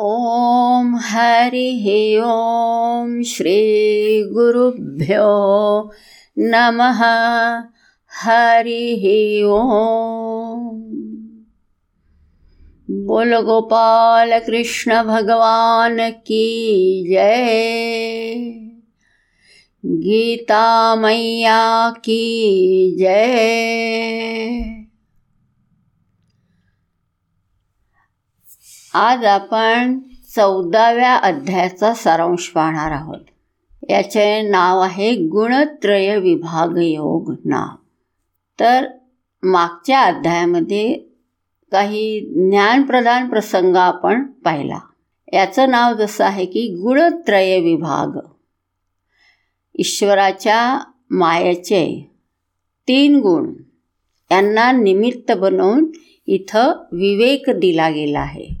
ओम हरि ओम श्री गुरुभ्यो नमः। हरि ओम। बोलो गोपाल कृष्ण भगवान की जय। गीता मैया की जय। आज आपण 14व्या अध्यायाचा सारांश पाहणार आहोत। याचे नाव आहे गुणत्रय विभाग योग नाव। तर मागच्या अध्यायामध्ये काही ज्ञानप्रधान प्रसंग आपण पाहिला। याचं नाव जसं आहे की गुणत्रय विभाग। ईश्वराच्या मायेचे तीन गुण यांना निमित्त बनवून इथं विवेक दिला गेला आहे।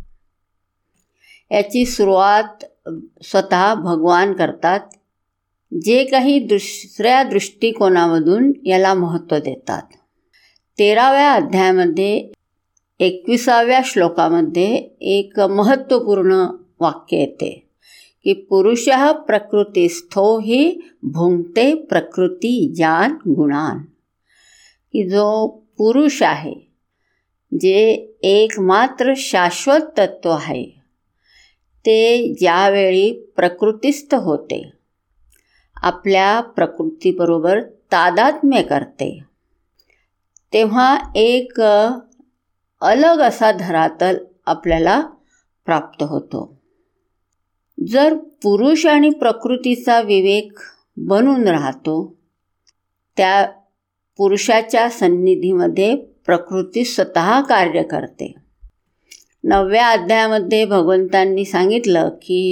याची सुरुवात स्वतः भगवान करतात, जे काही दुसऱ्या दृष्टिकोनामधून याला महत्त्व देतात। 13व्या अध्यायामध्ये 21व्या श्लोकामध्ये एक महत्त्वपूर्ण वाक्य येते की पुरुषः प्रकृतिस्थो हि भुंक्ते प्रकृति ज्ञान गुणान। की जो पुरुष आहे, जे एकमात्र शाश्वत तत्व आहे, ते ज्यावेळी प्रकृतिस्थ होते, आपल्या प्रकृतीबरोबर तादात्म्य करते, तेव्हा एक अलग असा धरातल आपल्याला प्राप्त होतो। जर पुरुष आणि प्रकृतीचा विवेक बनून राहतो, त्या पुरुषाच्या सन्निधीमध्ये प्रकृती स्वतः कार्य करते। 9व्या अध्यायामध्ये भगवंतांनी सांगितलं की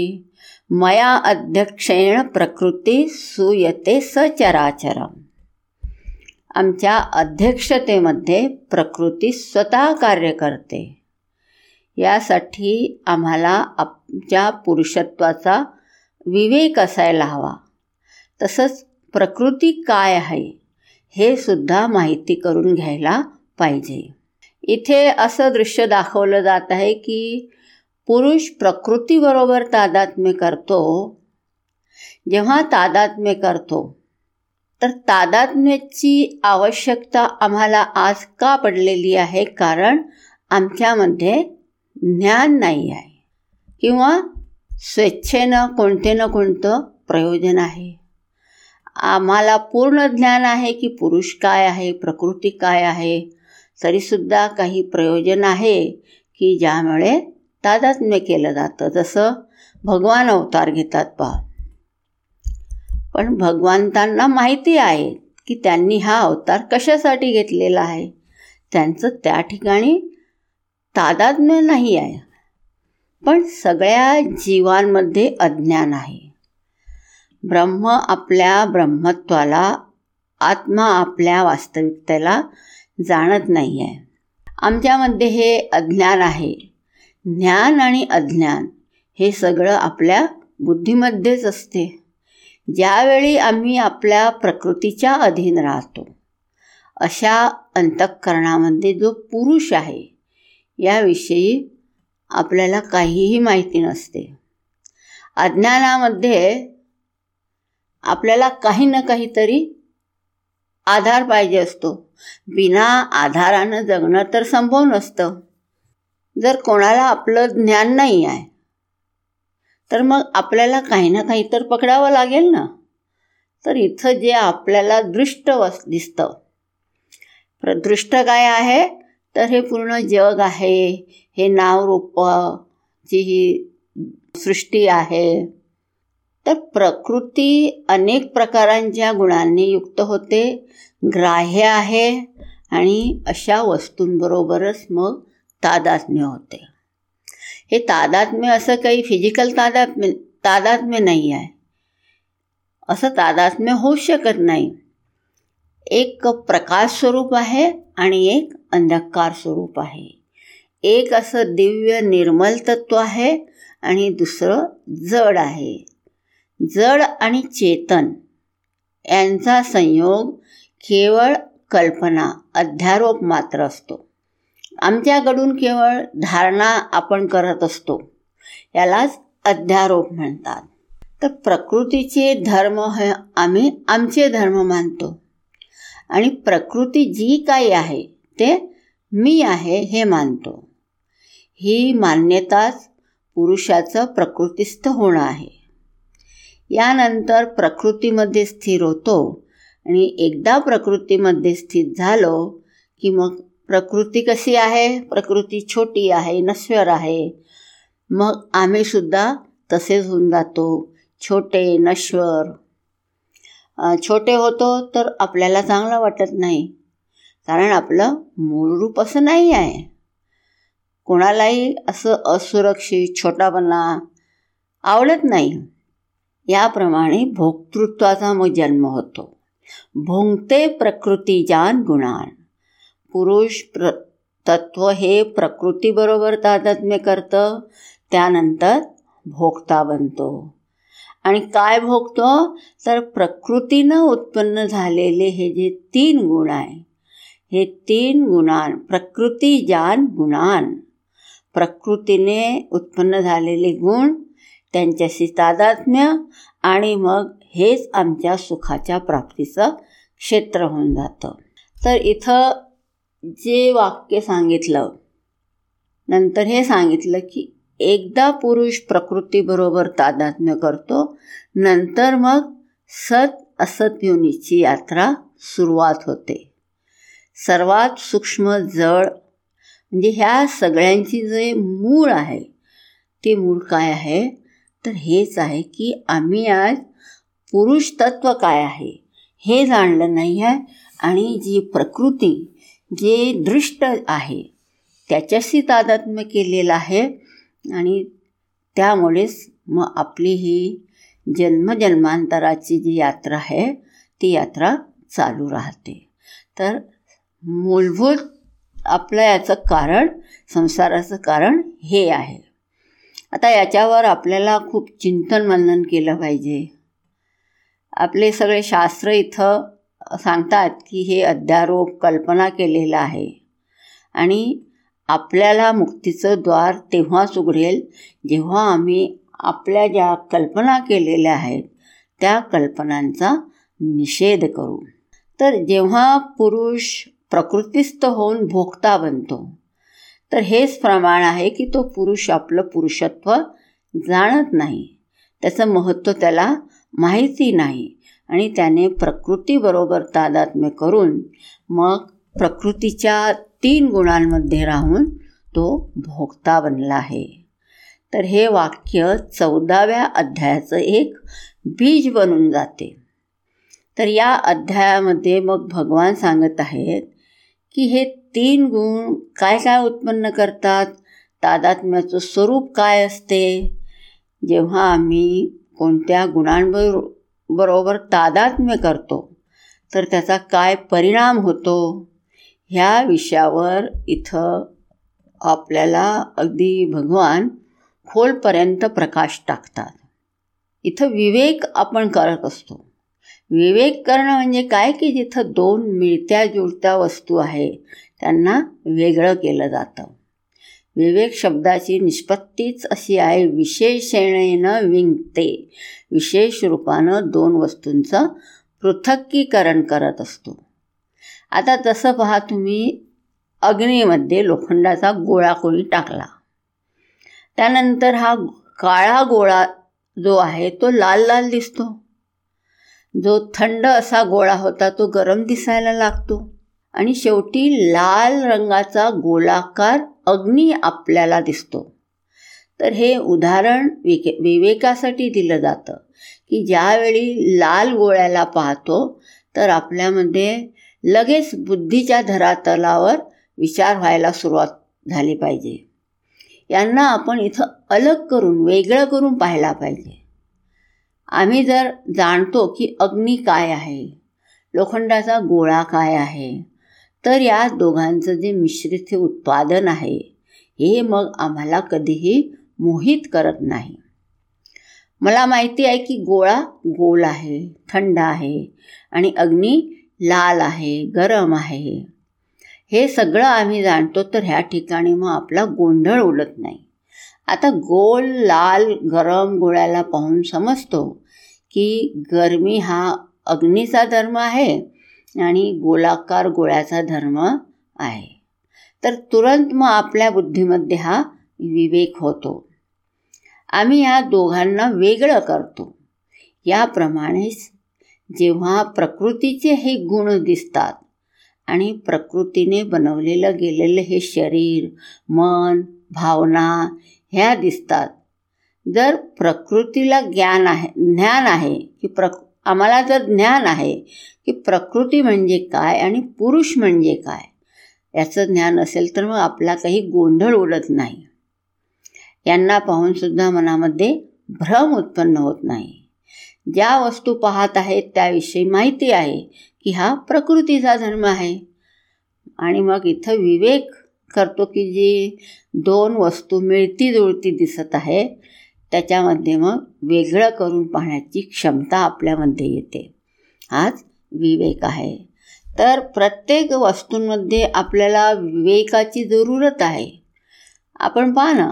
मया अध्यक्षेण प्रकृती सूयते सचराचरम। आमच्या अध्यक्षतेमध्ये प्रकृती स्वतः कार्य करते। यासाठी आम्हाला आमच्या पुरुषत्वाचा विवेक असायला हवा, तसंच प्रकृती काय आहे हे सुद्धा माहिती करून घ्यायला पाहिजे। इथे असं दृश्य दाखवलं जात आहे की पुरुष प्रकृतीबरोबर तादात्म्य करतो। जेव्हा तादात्म्य करतो तर तादात्म्याची आवश्यकता आम्हाला आज का पडलेली आहे? कारण आमच्यामध्ये ज्ञान नाही आहे, किंवा स्वेच्छेनं कोणते ना कोणतं प्रयोजन आहे। आम्हाला पूर्ण ज्ञान आहे की पुरुष काय आहे, प्रकृती काय आहे, तरीसुद्धा काही प्रयोजन आहे की ज्यामुळे तादात्म्य केलं जातं। जसं भगवान अवतार घेतात पण भगवंतांना माहिती आहे की त्यांनी हा अवतार कशासाठी घेतलेला आहे। त्यांचं त्या ठिकाणी तादात्म्य नाही आहे, पण सगळ्या जीवांमध्ये अज्ञान आहे। ब्रह्म आपल्या ब्रह्मत्वाला, आत्मा आपल्या वास्तविकतेला जाणत नाही आहे। आमच्यामध्ये हे अज्ञान आहे। ज्ञान आणि अज्ञान हे सगळं आपल्या बुद्धीमध्येच असते। ज्यावेळी आम्ही आपल्या प्रकृतीच्या अधीन राहतो, अशा अंतःकरणामध्ये जो पुरुष आहे याविषयी आपल्याला काहीही माहिती नसते। अज्ञानामध्ये आपल्याला काही ना काहीतरी आधार पाहिजे असतो। बिना आधारानं जगणं तर संभव नसतं। जर कोणाला आपलं ज्ञान नाही आहे तर मग आपल्याला काही ना काही तर पकडावं लागेल ना। तर इथं जे आपल्याला दृष्ट दिसतं, दृष्ट काय आहे तर हे पूर्ण जग आहे, हे नावरूपाची ही सृष्टी आहे। तर प्रकृती अनेक प्रकारांच्या गुणांनी युक्त होते, ग्राह्य आहे, आणि अशा वस्तूंबरोबरच मग तादात्म्य होते। हे तादात्म्य असं काही फिजिकल तादात्म्य नाही आहे, असं तादात्म्य होऊ शकत नाही। एक प्रकाश स्वरूप आहे आणि एक अंधकार स्वरूप आहे। एक असं दिव्य निर्मल तत्व आहे आणि दुसरं जड आहे। जड आणि चेतन यांचा संयोग केवळ कल्पना, अध्यारोप मात्र असतो। आमच्याकडून केवळ धारणा आपण करत असतो, यालाच अध्यारोप म्हणतात. तर प्रकृतीचे धर्म हे आम्ही आमचे धर्म मानतो आणि प्रकृती जी काही आहे ते मी आहे हे मानतो. ही मान्यताच पुरुषाचं प्रकृतिस्थ होणं आहे. यानंतर प्रकृतीमध्ये स्थिर होतो आणि एकदा प्रकृतीमध्ये स्थित झालो की मग प्रकृती कशी आहे, प्रकृती छोटी आहे, नश्वर आहे, मग आम्हीसुद्धा तसेच होऊन जातो, छोटे नश्वर. छोटे होतो तर आपल्याला चांगलं वाटत नाही, कारण आपलं मूळ रूप असं नाही आहे. कोणालाही असं असुरक्षित छोटापणा आवडत नाही. याप्रमाणे भोक्तृत्वाचा मग जन्म होतो. भोंगते प्रकृतीजान गुणान. पुरुष तत्व हे प्रकृतीबरोबर तादात्म्य करतं, त्यानंतर भोक्ता बनतो. आणि काय भोगतो तर प्रकृतीनं उत्पन्न झालेले हे जे तीन गुण आहे, हे तीन गुणान प्रकृतीजान गुणान, प्रकृतीने उत्पन्न झालेले गुण, त्यांच्याशी तादात्म्य, आणि मग हेच आमच्या सुखाच्या प्राप्तीचं क्षेत्र होऊन जातं. तर इथं जे वाक्य सांगितलं, नंतर हे सांगितलं की एकदा पुरुष प्रकृतीबरोबर तादात्म्य करतो, नंतर मग सत असत योनीची यात्रा सुरुवात होते. सर्वात सूक्ष्म जड म्हणजे ह्या सगळ्यांची जे मूळ आहे, ते मूळ काय आहे तर हेच आहे की आम्ही आज पुरुष तत्व काय आहे हे जाणलं नाही आहे, आणि जी प्रकृती जे दृष्ट आहे त्याच्याशी तादात्म्य केलेलं आहे, आणि त्यामुळेच मग आपली ही जन्मजन्मांतराची जी यात्रा आहे ती यात्रा चालू राहते. तर मूलभूत आपलं याचं कारण, संसाराचं कारण हे आहे. आता याच्यावर आपल्याला खूप चिंतन मनन केलं पाहिजे. आपले सगळे शास्त्र इथं सांगतात की हे अध्यारोप कल्पना केलेलं आहे, आणि आपल्याला मुक्तीचं द्वार तेव्हाच उघडेल जेव्हा आम्ही आपल्या ज्या कल्पना केलेल्या आहेत त्या कल्पनांचा निषेध करू. तर जेव्हा पुरुष प्रकृतिस्थ होऊन भोक्ता बनतो, तर हेच प्रमाण आहे की तो पुरुष आपलं पुरुषत्व जाणत नाही, त्याचं महत्त्व त्याला माहिती नाही, आणि त्याने प्रकृतीबरोबर तादात्म्य करून मग प्रकृतीच्या तीन गुणांमध्ये राहून तो भोक्ता बनला आहे. तर हे वाक्य 14व्या अध्यायाचं एक बीज बनून जाते. तर या अध्यायामध्ये मग भगवान सांगत आहेत की हे तीन गुण काय काय उत्पन्न करतात, तादात्म्याचं स्वरूप काय असते, जेव्हा आम्ही कोणत्या गुणांबरोबर तादात्म्य करतो तर त्याचा काय परिणाम होतो, ह्या विषयावर इथं आपल्याला अगदी भगवान खोलपर्यंत प्रकाश टाकतात. इथं विवेक आपण करत असतो. विवेक करणं म्हणजे काय की जिथं दोन मिळत्या जुळत्या वस्तू आहे त्यांना वेगळं केलं जातं. विवेक शब्दाची निष्पत्तीच अशी आहे, विशेषणेनं विंगते, विशेष रूपानं दोन वस्तूंचं पृथक्कीकरण करत असतो. आता तसं पहा, तुम्ही अग्नीमध्ये लोखंडाचा गोळा कोणी टाकला, त्यानंतर हा काळा गोळा जो आहे तो लाल लाल दिसतो, जो थंड असा गोळा होता तो गरम दिसायला लागतो, आणि शेवटी लाल रंगाचा गोलाकार अग्नी आपल्याला दिसतो. तर हे उदाहरण विवेकासाठी दिलं जातं की ज्यावेळी लाल गोळ्याला पाहतो तर आपल्यामध्ये लगेच बुद्धीच्या धरातलावर विचार व्हायला सुरुवात झाली पाहिजे. यांना आपण इथं अलग करून वेगळं करून पाहायला पाहिजे. आम्ही जर जाणतो की अग्नी काय आहे, लोखंडाचा गोळा काय आहे, तर या दोघांचं जे मिश्रित हे उत्पादन आहे हे मग आम्हाला कधीही मोहित करत नाही. मला माहिती आहे की गोळा गोल आहे, थंड आहे, आणि अग्नी लाल आहे, गरम आहे, हे सगळं आम्ही जाणतो. तर ह्या ठिकाणी मग आपला गोंधळ उडत नाही. आता गोल लाल गरम गोळ्याला पाहून समजतो की गरमी हा अग्नीचा धर्म आहे आणि गोलाकार गोळ्याचा धर्म आहे. तर तुरंत मग आपल्या बुद्धीमध्ये हा विवेक होतो. आम्ही या दोघांना वेगळं करतो. याप्रमाणेच जेव्हा प्रकृतीचे हे गुण दिसतात आणि प्रकृतीने बनवलेलं गेलेलं हे शरीर मन भावना ह्या दिसतात, जर प्रकृतीला ज्ञान आहे की आम्हाला जर ज्ञान आहे की प्रकृती म्हणजे काय आणि पुरुष म्हणजे काय याचं ज्ञान असेल तर मग आपला काही गोंधळ उडत नाही. यांना पाहूनसुद्धा मनामध्ये भ्रम उत्पन्न होत नाही. ज्या वस्तू पाहत आहेत त्याविषयी माहिती आहे की हा प्रकृतीचा धर्म आहे. आणि मग इथं विवेक करतो की जी दोन वस्तू मिळती जुळती दिसत आहे त्याच्यामध्ये मग वेगळं करून पाहण्याची क्षमता आपल्यामध्ये येते. हाच विवेक आहे. तर प्रत्येक वस्तूंमध्ये आपल्याला विवेकाची जरूरत आहे. आपण पाहा ना,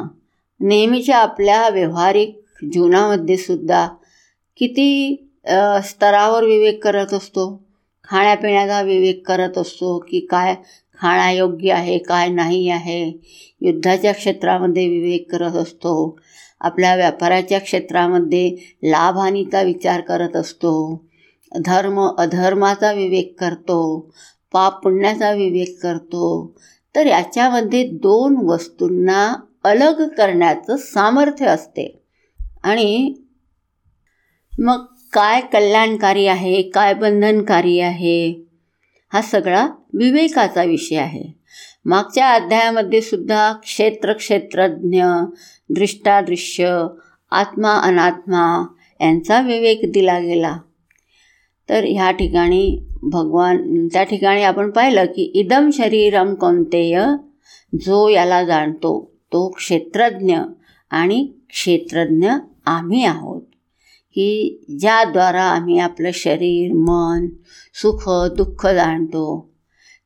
नेहमीच्या आपल्या व्यावहारिक जीवनामध्ये सुद्धा किती स्तरावर विवेक करत असतो. खाण्यापिण्याचा विवेक करत असतो की काय खाणं योग्य आहे काय नाही आहे. युद्धाच्या क्षेत्रामध्ये विवेक करत असतो. आपल्या व्यापाराच्या क्षेत्रामध्ये लाभहानीचा विचार करत असतो. धर्म अधर्माचा विवेक करतो. पाप पुण्याचा विवेक करतो. तर याच्यामध्ये दोन वस्तूंना अलग करण्याचं सामर्थ्य असते. आणि मग काय कल्याणकारी आहे काय बंधनकारी आहे हा सगळा विवेकाचा विषय आहे. मागच्या अध्यायामध्ये सुद्धा क्षेत्रज्ञ दृष्टादृश्य आत्मा अनात्मा यांचा विवेक दिला गेला. तर ह्या ठिकाणी त्या ठिकाणी आपण पाहिलं की इदम शरीरम कौंतेय, जो याला जाणतो तो क्षेत्रज्ञ आणि क्षेत्रज्ञ आम्ही आहोत की ज्याद्वारा आम्ही आपलं शरीर मन सुख दुःख जाणतो.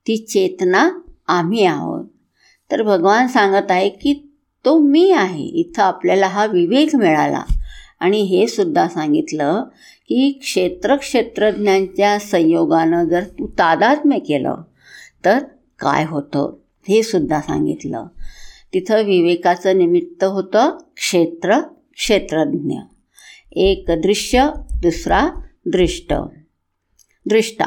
ती चेतना आम्ही आहोत. तर भगवान सांगत आहे की तो मी आहे. इथं आपल्याला हा विवेक मिळाला. आणि हे सुद्धा सांगितलं की क्षेत्रज्ञांच्या संयोगानं जर तू तादात्म्य केलं तर काय होतं हे सुद्धा सांगितलं. तिथं विवेकाचं निमित्त होतं क्षेत्रज्ञ. एक दृश्य दुसरा दृष्टा.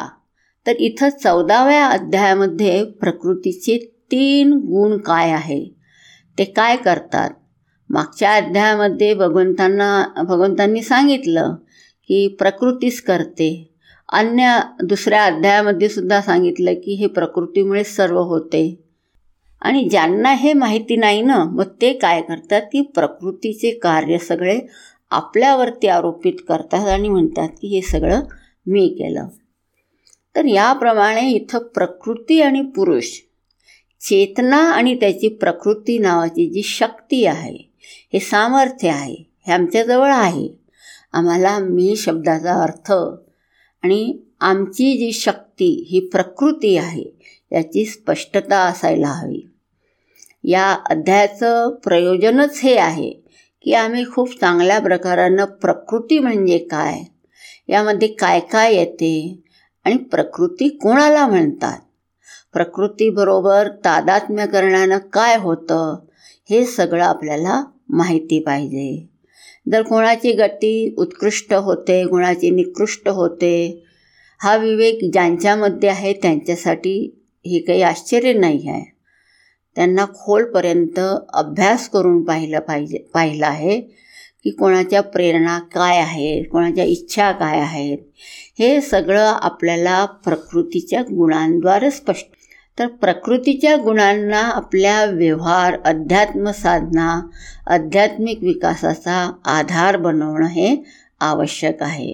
तर इथं 14व्या अध्यायामध्ये प्रकृतीचे 3 गुण काय आहे ते काय करतात. मागच्या अध्यायामध्ये भगवंतांनी सांगितलं की प्रकृतीच करते. दुसऱ्या अध्यायामध्ये सुद्धा सांगितलं की हे प्रकृतीमुळे सर्व होते. आणि ज्यांना हे माहिती नाही ना मग ते काय करतात की प्रकृतीचे कार्य सगळे आपल्यावरती आरोपित करतात आणि म्हणतात की हे सगळं मी केलं. तर याप्रमाणे इथं प्रकृती आणि पुरुष, चेतना आणि त्याची प्रकृती नावाची जी शक्ती आहे हे सामर्थ्य आहे हे आमच्याजवळ आहे. आम्हाला मी शब्दाचा अर्थ आणि आमची जी शक्ती ही प्रकृती आहे याची स्पष्टता असायला हवी. या अध्यायाचं प्रयोजनच हे आहे की आम्ही खूप चांगल्या प्रकारानं प्रकृती म्हणजे काय, यामध्ये काय काय येते आणि प्रकृती कोणाला म्हणतात, प्रकृतीबरोबर तादात्म्य करण्यानं काय होतं हे सगळं आपल्याला माहिती पाहिजे. जर कोणाची गती उत्कृष्ट होते कोणाची निकृष्ट होते हा विवेक ज्यांच्यामध्ये आहे त्यांच्यासाठी हे काही आश्चर्य नाही आहे. त्यांना खोलपर्यंत अभ्यास करून पाहिलं आहे की कोणाच्या प्रेरणा काय आहेत कोणाच्या इच्छा काय आहेत हे सगळं आपल्याला प्रकृतीच्या गुणांद्वारे स्पष्ट. तर प्रकृतीच्या गुणांना आपल्या व्यवहार अध्यात्म साधना आध्यात्मिक विकासाचा आधार बनवणं हे आवश्यक आहे.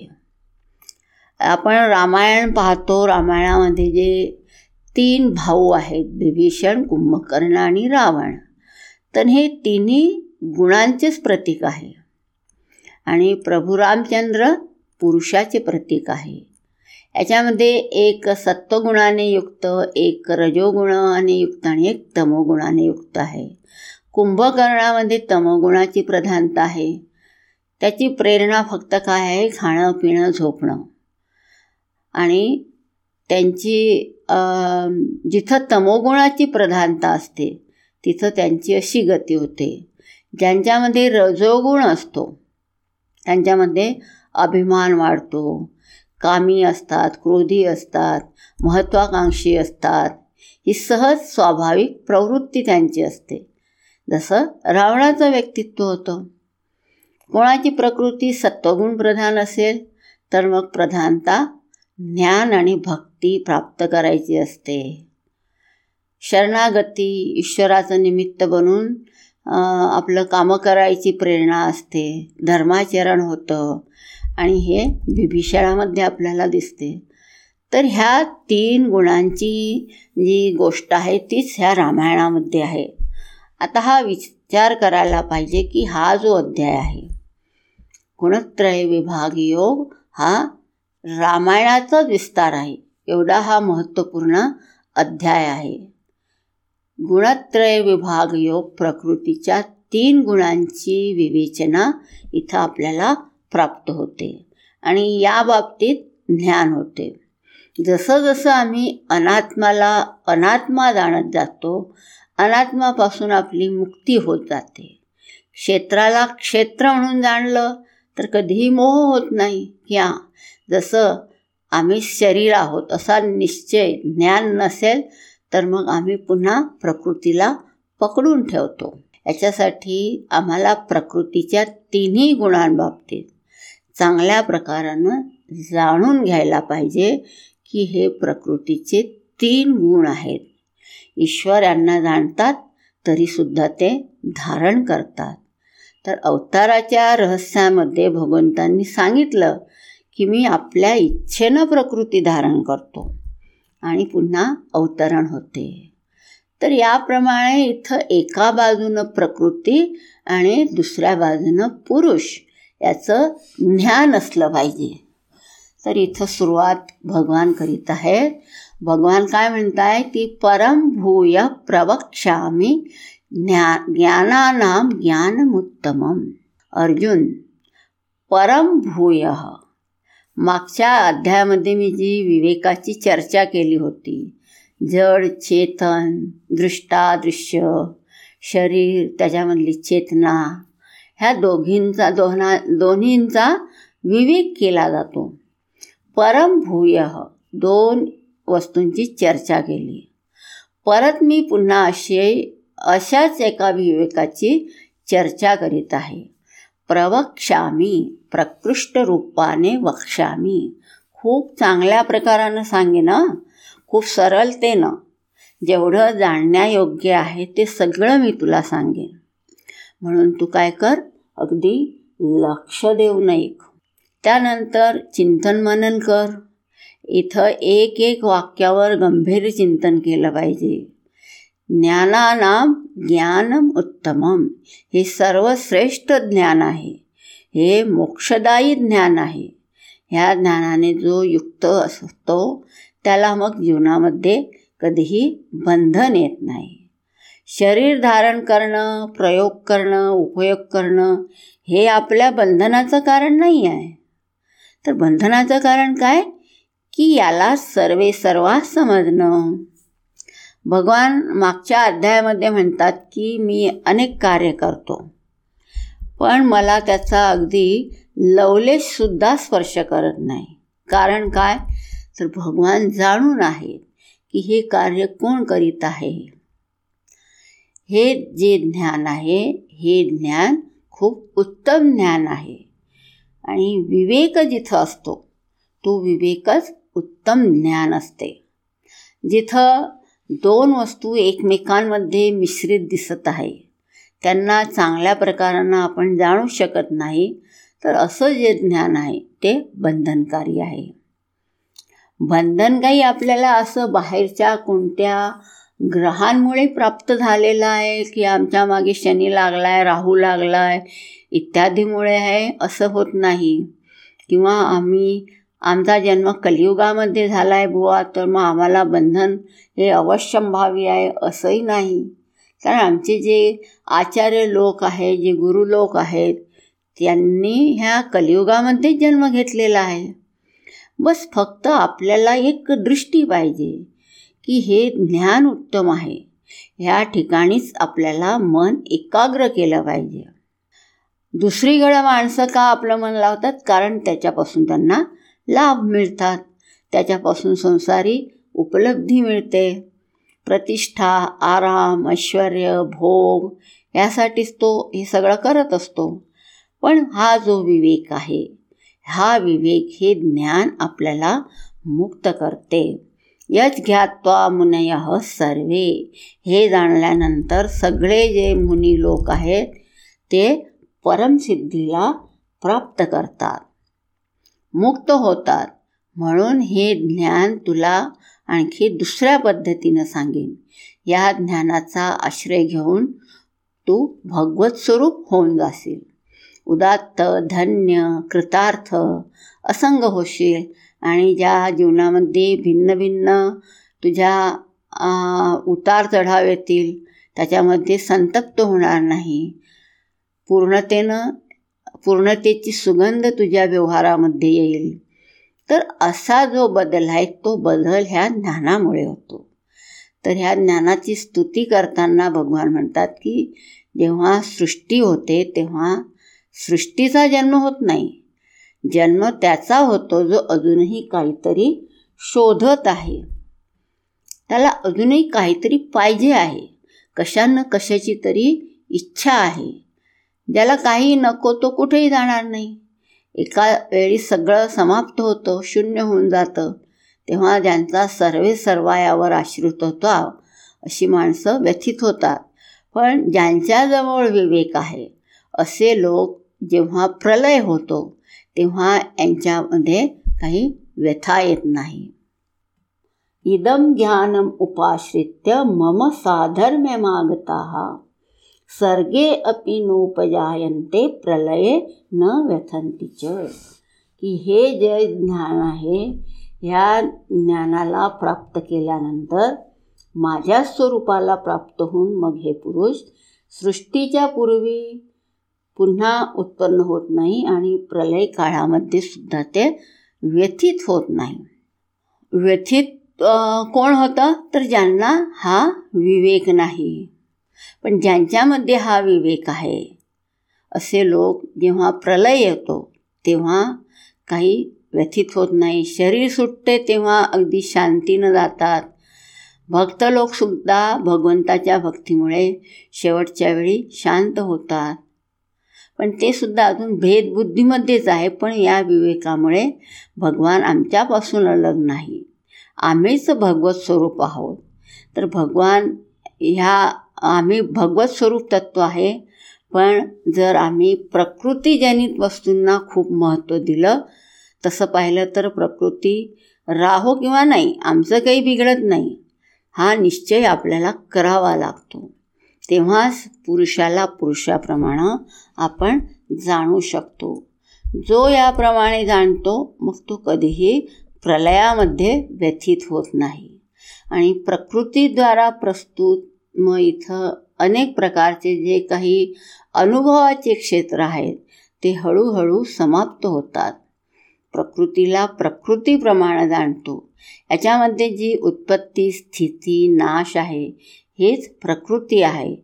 आपण रामायण पाहतो. रामायणामध्ये जे 3 भाऊ आहेत विभीषण कुंभकर्ण आणि रावण, तर हे तिन्ही गुणांचेच प्रतीक आहे. आणि प्रभू रामचंद्र पुरुषाचे प्रतीक आहे. याच्यामध्ये एक सत्वगुणाने युक्त एक रजोगुणाने युक्त आणि एक तमोगुणाने युक्त आहे. कुंभकर्णामध्ये तमोगुणाची प्रधानता आहे. त्याची प्रेरणा फक्त काय आहे? खाणं पिणं झोपणं. आणि त्यांची जिथं तमोगुणाची प्रधानता असते तिथं त्यांची अशी गती होते. ज्यांच्यामध्ये रजोगुण असतो त्यांच्यामध्ये अभिमान वाढतो, कामी असतात, क्रोधी असतात, महत्त्वाकांक्षी असतात. ही सहज स्वाभाविक प्रवृत्ती त्यांची असते. जसं रावणाचं व्यक्तित्व होतं. कोणाची प्रकृती सत्वगुण प्रधान असेल तर मग प्रधानता ज्ञान आणि भक्ती प्राप्त करायची असते. शरणागती, ईश्वराचं निमित्त बनून आपलं कामं करायची प्रेरणा असते, धर्माचरण होतं आणि हे विभीषणामध्ये आपल्याला दिसते. तर ह्या तीन गुणांची जी गोष्ट आहे तीच ह्या रामायणामध्ये आहे. आता हा विचार करायला पाहिजे की हा जो अध्याय आहे गुणत्रय विभाग योग हा रामायणाचाच विस्तार आहे. एवढा हा महत्त्वपूर्ण अध्याय आहे. गुणत्रय विभाग योग प्रकृतीच्या तीन गुणांची विवेचना इथं आपल्याला प्राप्त होते आणि या बाबतीत ज्ञान होते. जसं जसं आम्ही अनात्माला अनात्मा जाणत जातो, अनात्मापासून आपली मुक्ती होत जाते. क्षेत्राला क्षेत्र म्हणून जाणलं तर कधीही मोह होत नाही. किंवा जसं आम्ही शरीर आहोत असा निश्चय ज्ञान नसेल तर मग आम्ही पुन्हा प्रकृतीला पकडून ठेवतो. याच्यासाठी आम्हाला प्रकृतीच्या तिन्ही गुणांबाबतीत चांगल्या प्रकारानं जाणून घ्यायला पाहिजे की हे प्रकृतीचे तीन गुण आहेत. ईश्वर यांना जाणतात तरीसुद्धा ते धारण करतात. तर अवताराच्या रहस्यामध्ये भगवंतांनी सांगितलं की मी आपल्या इच्छेनं प्रकृती धारण करतो आणि पुन्हा अवतरण होते. तर याप्रमाणे इथं एका बाजूनं प्रकृती आणि दुसऱ्या बाजूनं पुरुष याचं ज्ञान असलं पाहिजे. तर इथं सुरुवात भगवान करीत आहेत. भगवान काय म्हणत आहे की परमभूय प्रवक्ष्यामि ज्ञानानां ज्ञानमुत्तमम्. अर्जुन परमभूय, मागच्या अध्यायामध्ये मी जी विवेकाची चर्चा केली होती, जड चेतन, दृष्टादृश्य, शरीर त्याच्यामधली चेतना, ह्या दोन्हींचा विवेक केला जातो. परमभूय दोन वस्तूंची चर्चा केली. परत मी पुन्हा अशाच एका विवेकाची चर्चा करीत आहे. प्रवक्ष्यामी प्रकृष्ट रूपाने वक्ष्यामी. खूप चांगल्या प्रकारानं सांगेन, खूप सरलतेनं, जेवढं जाणण्यायोग्य आहे ते सगळं मी तुला सांगेन. म्हणून तू काय कर, अगदी लक्ष देऊ नये. त्यानंतर चिंतन मनन कर. इथं एक एक वाक्यावर गंभीर चिंतन केलं पाहिजे. ज्ञानानाम ज्ञानम उत्तमम, हे सर्वश्रेष्ठ ज्ञान आहे, हे मोक्षदायी ज्ञान आहे. ह्या ज्ञानाने जो युक्त असतो त्याला मग जीवनामध्ये कधीही बंधन येत नाही. शरीर धारण करणं, प्रयोग करणं, उपयोग करणं हे आपल्या बंधनाचं कारण नाही आहे. तर बंधनाचं कारण काय, की याला सर्वा समजणं. भगवान मागच्या अध्यायामध्ये म्हणतात की मी अनेक कार्य करतो पण मला त्याचा अगदी लवलेशसुद्धा स्पर्श करत नाही. कारण काय, तर भगवान जाणून आहेत की हे कार्य कोण करीत आहे. हे जे ज्ञान आहे हे ज्ञान खूप उत्तम ज्ञान आहे. आणि विवेक जिथं असतो तो विवेकच उत्तम ज्ञान असते. जिथं दोन वस्तू एकमेकांमध्ये मिश्रित दिसत आहे, त्यांना चांगल्या प्रकारानं आपण जाणू शकत नाही, तर असं जे ज्ञान आहे ते बंधनकारी आहे. बंधन काही आपल्याला असं बाहेरच्या कोणत्या ग्रहांमुळे प्राप्त झालेलं आहे की आमच्या मागे शनी लागला आहे, राहू लागला आहे इत्यादीमुळे आहे असं होत नाही. किंवा आमचा जन्म कलियुगामध्ये झाला आहे बुवा तर मग आम्हाला बंधन हे अवश्यंभावी आहे असंही नाही. कारण आमचे जे आचार्य लोक आहेत, जे गुरु लोक आहेत, त्यांनी ह्या कलियुगामध्ये जन्म घेतलेला आहे. बस फक्त आपल्याला एक दृष्टी पाहिजे की हे ज्ञान उत्तम आहे, ह्या ठिकाणीच आपल्याला मन एकाग्र केलं पाहिजे. दुसरीकडे माणसं का आपलं मन लावतात, कारण त्याच्यापासून त्यांना लाभ मिळतात, त्याच्यापासून संसारी उपलब्धी मिळते, प्रतिष्ठा, आराम, ऐश्वर, भोग, यासाठीच तो हे सगळं करत असतो. पण हा जो विवेक आहे, हा विवेक हे ज्ञान आपल्याला मुक्त करते. यच ज्ञात्वा मुनयः सर्वे, हे जाणल्यानंतर सगळे जे मुनी लोक आहेत ते परमसिद्धीला प्राप्त करतात, मुक्त होतात. म्हणून हे ज्ञान तुला आणखी दुसऱ्या पद्धतीनं सांगेन, या ज्ञानाचा आश्रय घेऊन तू भगवत स्वरूप होऊन जाशील, उदात्त, धन्य, कृतार्थ, असंग होशील. आणि ज्या जीवनामध्ये भिन्न भिन्न तुझ्या उतार चढाव येतील त्याच्यामध्ये संतप्त होणार नाही. पूर्णतेची सुगंध तुझ्या व्यवहारामध्ये येईल. तर असा जो बदल आहे तो बदल ह्या ज्ञानामुळे होतो. तर ह्या ज्ञानाची स्तुती करताना भगवान म्हणतात की जेव्हा सृष्टी होते तेव्हा सृष्टीचा जन्म होत नाही, जन्म त्याचा होतो जो अजूनही काहीतरी शोधत आहे, त्याला अजूनही काहीतरी पाहिजे आहे, कशानं कशाची तरी इच्छा आहे. ज्याला काही नको तो कुठेही जाणार नाही, एका वेळी सगळं समाप्त होतं, शून्य होऊन जातं. तेव्हा ज्यांचा सर्वेसर्वा यावर आश्रित होता अशी माणसं व्यथित होतात. पण ज्यांच्याजवळ विवेक आहे असे लोक जेव्हा प्रलय होतो तेव्हा यांच्यामध्ये काही व्यथा येत नाही. इदं ज्ञानम उपाश्रित्य मम साधर्म्य मागताः सर्गे अपि नोपजायन्ते प्रलये न व्यथंती च. की हे जे ज्ञान आहे ह्या ज्ञानाला प्राप्त केल्यानंतर माझ्या स्वरूपाला प्राप्त होऊन मग हे पुरुष सृष्टीच्या पूर्वी पुन्हा उत्पन्न होत नाही आणि प्रलय काळामध्ये सुद्धा ते व्यथित होत नाही. व्यथित कोण होतं, तर ज्यांना हा विवेक नाही. पण ज्यांच्यामध्ये हा विवेक आहे असे लोक जेव्हा प्रलय येतो तेव्हा काही व्यथित होत नाही. शरीर सुटते तेव्हा अगदी शांतीनं जातात. भक्त लोकसुद्धा भगवंताच्या भक्तीमुळे शेवटच्या वेळी शांत होतात. पण ते सुद्धा अजून भेदबुद्धीमध्येच आहे. पण या विवेकामुळे भगवान आमच्यापासून अलग नाही, आम्हीच भगवत स्वरूप आहोत. तर भगवान ह्या आम्ही भगवत स्वरूप तत्त्व आहे. पण जर आम्ही प्रकृतीजनित वस्तूंना खूप महत्त्व दिलं, तसं पाहिलं तर प्रकृती राहो किंवा नाही, आमचं काही बिघडत नाही, हा निश्चय आपल्याला करावा लागतो. तेव्हाच पुरुषाला पुरुषाप्रमाणे आपण जाणू शकतो. जो याप्रमाणे जाणतो मग तो कधीही प्रलयामध्ये व्यथित होत नाही. आणि प्रकृतीद्वारा प्रस्तुत मग इथं अनेक प्रकारचे जे काही अनुभवाचे क्षेत्र आहेत ते हळूहळू समाप्त होतात. प्रकृतीला प्रकृतीप्रमाणे जाणतो. याच्यामध्ये जी उत्पत्ती, स्थिती, नाश आहे हेच प्रकृती आहे,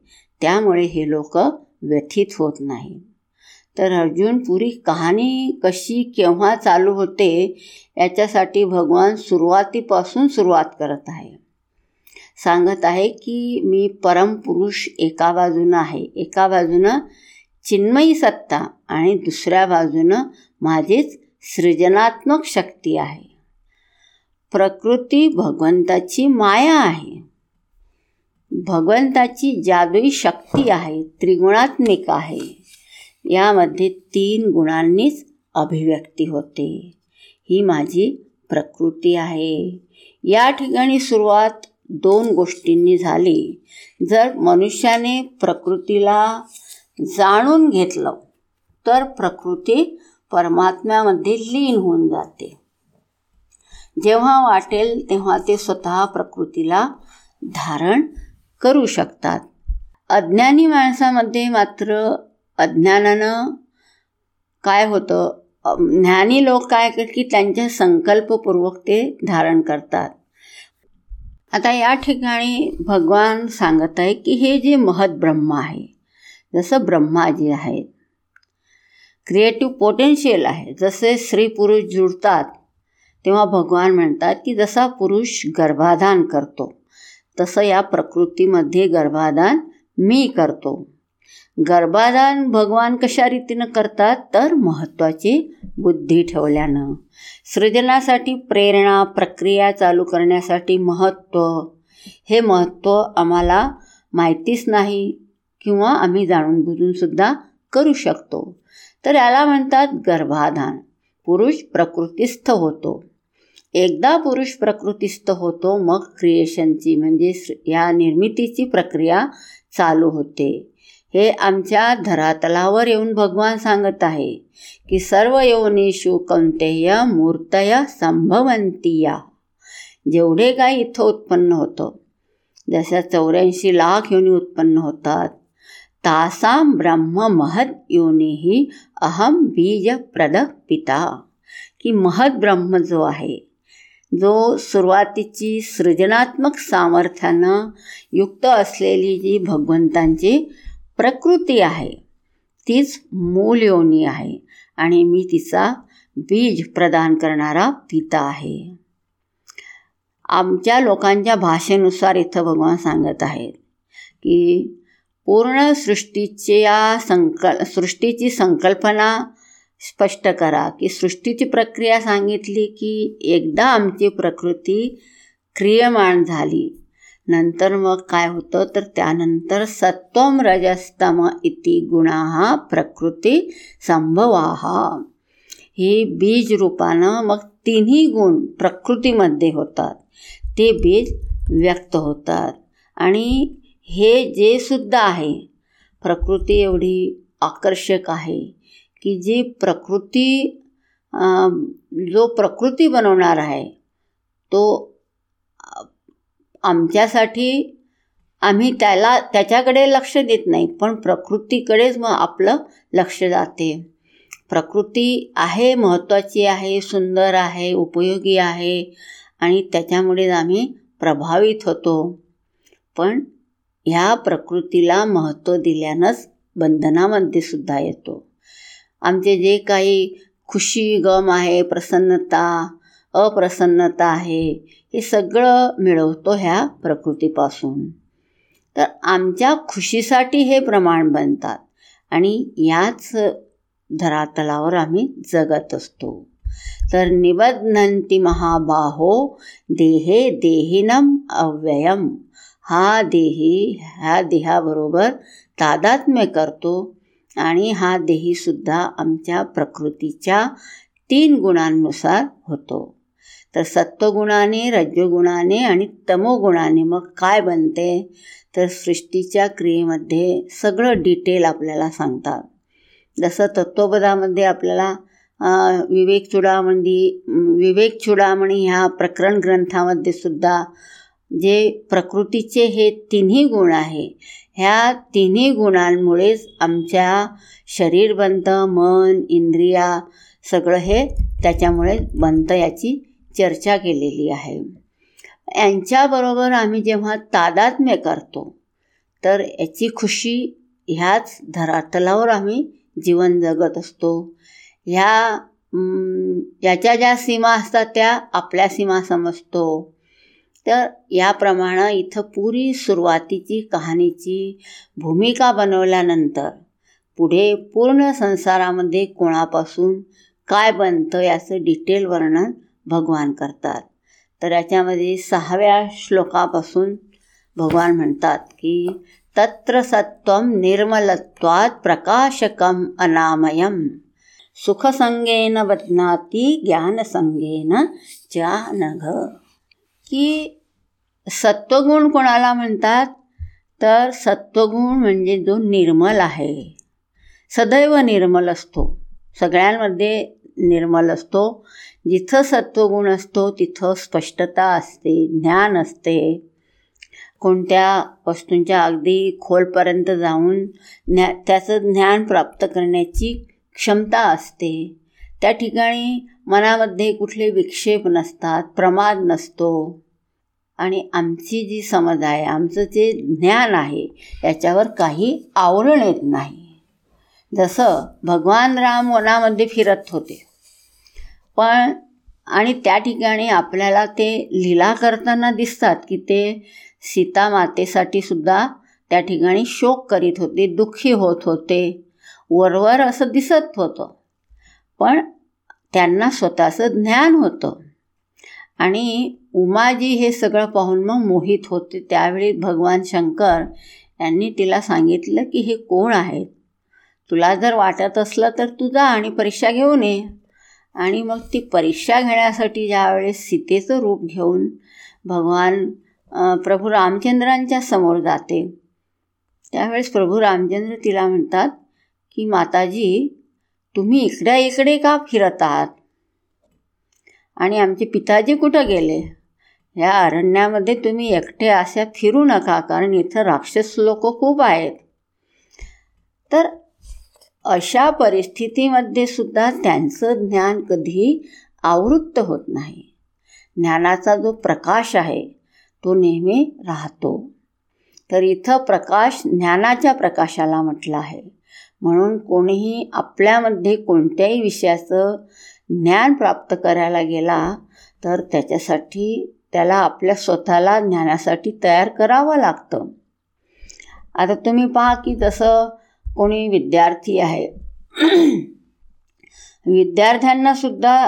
त्यामुळे हे लोक व्यथित होत नाही. तर अर्जुन, पुरी कहाणी कशी केव्हा चालू होते याच्यासाठी भगवान सुरुवातीपासून सुरुवात करत आहे. सांगत आहे की मी परमपुरुष एका बाजूनं आहे, एका बाजूनं चिन्मयी सत्ता आणि दुसऱ्या बाजूनं माझीच सृजनात्मक शक्ती आहे. प्रकृती भगवंताची माया आहे, भगवंताची जादुई शक्ती आहे, त्रिगुणात्मिक आहे. यामध्ये 3 गुणांनीच अभिव्यक्ती होते. ही माझी प्रकृती आहे. या ठिकाणी सुरुवात 2 गोष्टींनी झाली. जर मनुष्याने प्रकृतीला जाणून घेतलं तर प्रकृती परमात्म्यामध्ये लीन होऊन जाते. जेव्हा वाटेल तेव्हा ते स्वतः प्रकृतीला धारण करू शकतात. अज्ञानी माणसामध्ये मात्र अज्ञानानं काय होतं, ज्ञानी लोक काय की त्यांचे संकल्पपूर्वक ते धारण करतात. आता या ठिकाणी भगवान सांगत आहे की हे जे महद्ब्रह्म आहे, जसं ब्रह्माजी आहेत, क्रिएटिव्ह पोटेन्शियल आहे, जसे स्त्री पुरुष जुळतात तेव्हा भगवान म्हणतात की जसा पुरुष गर्भाधान करतो तसं या प्रकृतीमध्ये गर्भाधान मी करतो. गर्भाधान भगवान कशा रीतीनं करतात तर महत्त्वाची बुद्धी ठेवल्यानं, सृजनासाठी प्रेरणा, प्रक्रिया चालू करण्यासाठी महत्त्व. हे महत्त्व आम्हाला माहितीच नाही किंवा आम्ही जाणून बुजूनसुद्धा करू शकतो, तर याला म्हणतात गर्भाधान. पुरुष प्रकृतीस्थ होतो. एकदा पुरुष प्रकृतीस्थ होतो मग क्रिएशनची म्हणजे या निर्मितीची प्रक्रिया चालू होते. हे आमच्या धरातलावर येऊन भगवान सांगत आहे की सर्व योनिषु कौंतेय मूर्तय संभवंतीया. जेवढे काही इथं उत्पन्न होतं, जशा 84 लाख योनी उत्पन्न होतात, तासाम ब्रह्म महद योनिही अहम बीज प्रद पिता. की महद ब्रह्म जो आहे, जो सुरुवातीची सृजनात्मक सामर्थ्यानं युक्त असलेली जी भगवंतांची प्रकृती आहे तीच मूल योनी आहे आणि मी तिचा बीज प्रदान करणारा पिता आहे. आमच्या लोकांच्या भाषेनुसार इथं भगवान सांगत आहेत की पूर्ण सृष्टीची संकल्पना स्पष्ट करा. की सृष्टीची प्रक्रिया सांगितली की एकदा आमची प्रकृती क्रियमाण झाली नंतर मग काय होतं तर त्यानंतर सत्वम रजस्तम इति गुणाः प्रकृती संभवाः. हे बीज रूपानं मग तिन्ही गुण प्रकृतीमध्ये होतात, ते बीज व्यक्त होतात. आणि हे जे सुद्धा आहे प्रकृती एवढी आकर्षक आहे की जी प्रकृती जो प्रकृती बनवणार आहे तो आमच्यासाठी आम्ही त्याच्याकडे लक्ष देत नाही पण प्रकृतीकडेच मग आपलं लक्ष जाते. प्रकृती आहे महत्त्वाची आहे, सुंदर आहे, उपयोगी आहे आणि त्याच्यामुळेच आम्ही प्रभावित होतो. पण ह्या प्रकृतीला महत्त्व दिल्यानंच बंधनामध्ये सुद्धा येतो. आमचे जे काही खुशी, गम आहे, प्रसन्नता, अप्रसन्नता आहे हे सगळं मिळवतो ह्या प्रकृतीपासून. तर आमच्या खुशीसाठी हे प्रमाण बनतात आणि याच धरातलावर आम्ही जगत असतो. तर निबध्नन्ति महाबाहो देहे देहिनम अव्ययम. हा देही ह्या देहाबरोबर तादात्म्य करतो आणि हा देहीसुद्धा आमच्या प्रकृतीच्या 3 गुणांनुसार होतो. तर सत्वगुणाने, रजोगुणाने आणि तमोगुणाने मग काय बनते तर सृष्टीच्या क्रियेमध्ये सगळं डिटेल आपल्याला सांगतात. जसं तत्त्वबोधामध्ये आपल्याला विवेक चुडामणी ह्या प्रकरण ग्रंथामध्ये सुद्धा जे प्रकृतीचे हे 3 गुण आहे ह्या 3 गुणांमुळेच आमच्या शरीर बनतं, मन, इंद्रिया सगळं हे त्याच्यामुळे बनतं याची चर्चा केलेली आहे. यांच्याबरोबर आम्ही जेव्हा तादात्म्य करतो तर याची खुशी ह्याच धरातलावर आम्ही जीवन जगत असतो. याच्या ज्या सीमा असतात त्या आपल्या सीमा समजतो. तर याप्रमाणे इथं पुरी सुरुवातीची कहाणीची भूमिका बनवल्यानंतर पुढे पूर्ण संसारामध्ये कोणापासून काय बनतं याचं डिटेल वर्णन भगवान करतात. तर याच्यामध्ये 6व्या श्लोकापासून भगवान म्हणतात की तत्र सत्वं निर्मलत्वात् प्रकाशकम् अनामयम् सुखसंगेन बध्नाति ज्ञानसंगेन चानघ. की सत्वगुण कोणाला म्हणतात तर सत्वगुण म्हणजे जो निर्मल आहे, सदैव निर्मल असतो, सगळ्यांमध्ये निर्मल असतो. जिथं सत्वगुण असतो तिथं स्पष्टता असते, ज्ञान असते कोणत्या वस्तूंच्या अगदी खोलपर्यंत जाऊन त्याचं ज्ञान प्राप्त करण्याची क्षमता असते. त्या ठिकाणी मनामध्ये कुठले विक्षेप नसतात, प्रमाद नसतो आणि आमची जी समज आहे, आमचं जे ज्ञान आहे याच्यावर काही आवरण येत नाही. जसं भगवान राम वनामध्ये फिरत होते पण आणि त्या ठिकाणी आपल्याला ते लीला करताना दिसतात की ते सीता मातेसाठी सुद्धा त्या ठिकाणी शोक करीत होते, दुःखी होत होते, वरवर असं दिसत होतं. पण त्यांना स्वतःचं ज्ञान होतं आणि उमाजी हे सगळं पाहून मग मोहित होते. त्यावेळी भगवान शंकर यांनी तिला सांगितलं की हे कोण आहेत, तुला जर वाटत असलं तर तू जा आणि परीक्षा घेऊन ये. आणि मग ती परीक्षा घेण्यासाठी ज्यावेळेस सीतेचं रूप घेऊन भगवान प्रभू रामचंद्रांच्या समोर जाते त्यावेळेस प्रभू रामचंद्र तिला म्हणतात की माताजी, तुम्ही इकडे इकडे का फिरत आहात आणि आमचे पिताजी कुठं गेले? या अरण्यामध्ये तुम्ही एकटे अशा फिरू नका, कारण इथं राक्षस लोक खूप आहेत. तर अशा परिस्थितीमध्ये सुद्धा त्यांचं ज्ञान कधी आवृत्त होत नाही. ज्ञानाचा जो प्रकाश आहे तो नेहमी राहतो. तर इथं प्रकाश ज्ञानाच्या प्रकाशाला म्हटलं आहे. म्हणून कोणीही आपल्यामध्ये कोणत्याही विषयाचं ज्ञान प्राप्त करायला गेला तर त्याच्यासाठी त्याला आपल्या स्वतःला ज्ञानासाठी तयार करावं लागतं. आता तुम्ही पहा की जसं कोणी विद्यार्थी आहे विद्यार्थ्यांनासुद्धा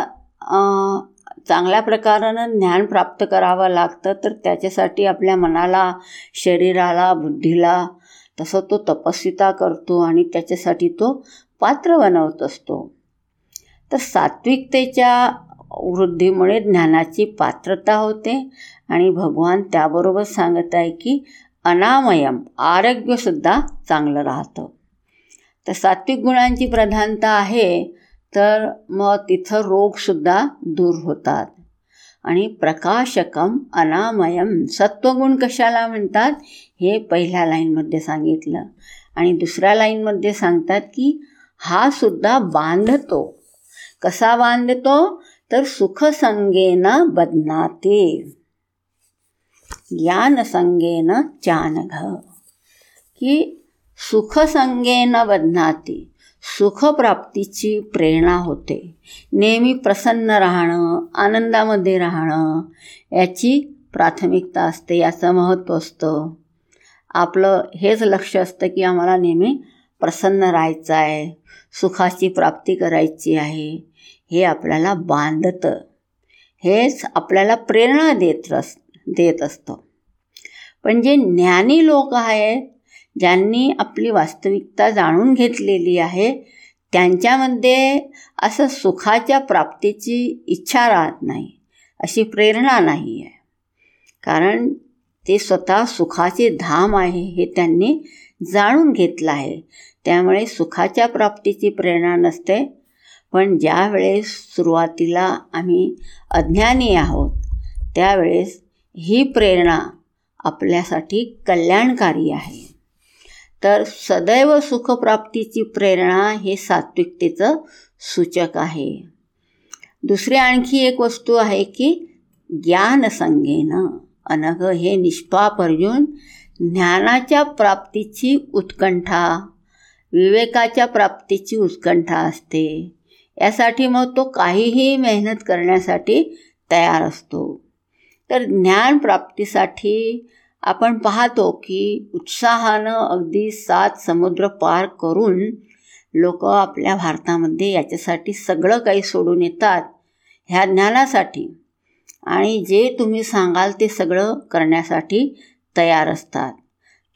चांगल्या प्रकारानं ज्ञान प्राप्त करावं लागतं. तर त्याच्यासाठी आपल्या मनाला, शरीराला, बुद्धीला तसं तो तपस्विता करतो आणि त्याच्यासाठी तो पात्र बनवत असतो. तर सात्विकतेच्या वृद्धीमुळे ज्ञानाची पात्रता होते आणि भगवान त्याबरोबर सांगत आहे की अनामयम, आरोग्यसुद्धा चांगलं राहतं. तर सात्विक गुणांची प्रधानता आहे तर मग तिथं रोगसुद्धा दूर होतात. आणि प्रकाशकम अनामयम, सत्वगुण कशाला म्हणतात हे पहिल्या लाईनमध्ये सांगितलं. आणि दुसऱ्या लाईनमध्ये सांगतात की हा सुद्धा बांधतो. कसा बांधतो? तर सुखसंगेन बदनाते, ज्ञानसंगेन चानघ. की सुखसंगेन बदनाते, सुखप्राप्तीची प्रेरणा होते. नेहमी प्रसन्न राहणं, आनंदामध्ये राहणं याची प्राथमिकता असते, याचं महत्त्व असतं. आपलं हेच लक्ष असतं की आम्हाला नेहमी प्रसन्न राहायचं आहे, सुखाची प्राप्ती करायची आहे. हे आपल्याला बांधतं, हेच आपल्याला प्रेरणा देत असतं. पण जे ज्ञानी लोक आहेत, ज्यांनी आपली वास्तविकता जाणून घेतलेली आहे, त्यांच्यामध्ये असं सुखाच्या प्राप्तीची इच्छा राहत नाही, अशी प्रेरणा नाही आहे. कारण ते स्वतः सुखाचे धाम आहे हे त्यांनी जाणून घेतलं आहे. त्यामुळे सुखाच्या प्राप्तीची प्रेरणा नसते. पण ज्यावेळेस सुरुवातीला आम्ही अज्ञानी आहोत त्यावेळेस ही प्रेरणा आपल्यासाठी कल्याणकारी आहे. तर सदैव सुखप्राप्तीची प्रेरणा हे सात्विकतेचं सूचक आहे. दुसरी आणखी एक वस्तू आहे की ज्ञानसंगेन अनघ, हे निष्पाप अर्जुन ज्ञानाच्या प्राप्तीची उत्कंठा, विवेकाच्या प्राप्तीची उत्कंठा असते. यासाठी मग तो काहीही मेहनत करण्यासाठी तयार असतो. तर ज्ञान प्राप्तीसाठी आपण पाहतो की उत्साहानं अगदी 7 समुद्र पार करून लोक आपल्या भारतामध्ये याच्यासाठी सगळं काही सोडून येतात ह्या ज्ञानासाठी. आणि जे तुम्ही सांगाल ते सगळं करण्यासाठी तयार असतात.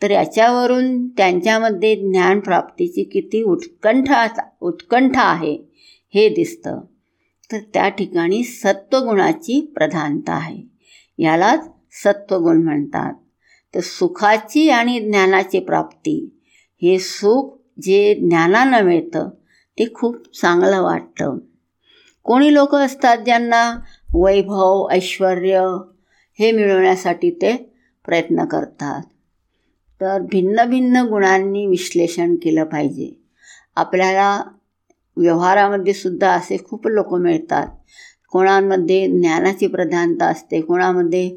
तर याच्यावरून त्यांच्यामध्ये ज्ञानप्राप्तीची किती उत्कंठा आहे हे दिसतं. तर त्या ठिकाणी सत्वगुणाची प्रधानता आहे, यालाच सत्वगुण म्हणतात. तर सुखाची आणि ज्ञानाची प्राप्ती, हे सुख जे ज्ञानानं मिळतं ते खूप चांगलं वाटतं. कोणी लोक असतात ज्यांना वैभव, ऐश्वर्य हे मिळवण्यासाठी ते प्रयत्न करतात. तर भिन्न भिन्न गुणांनी विश्लेषण केलं पाहिजे. आपल्याला व्यवहारामध्ये सुद्धा असे खूप लोक मिळतात. कोणामध्ये ज्ञानाची प्रधानता असते, कोणामध्ये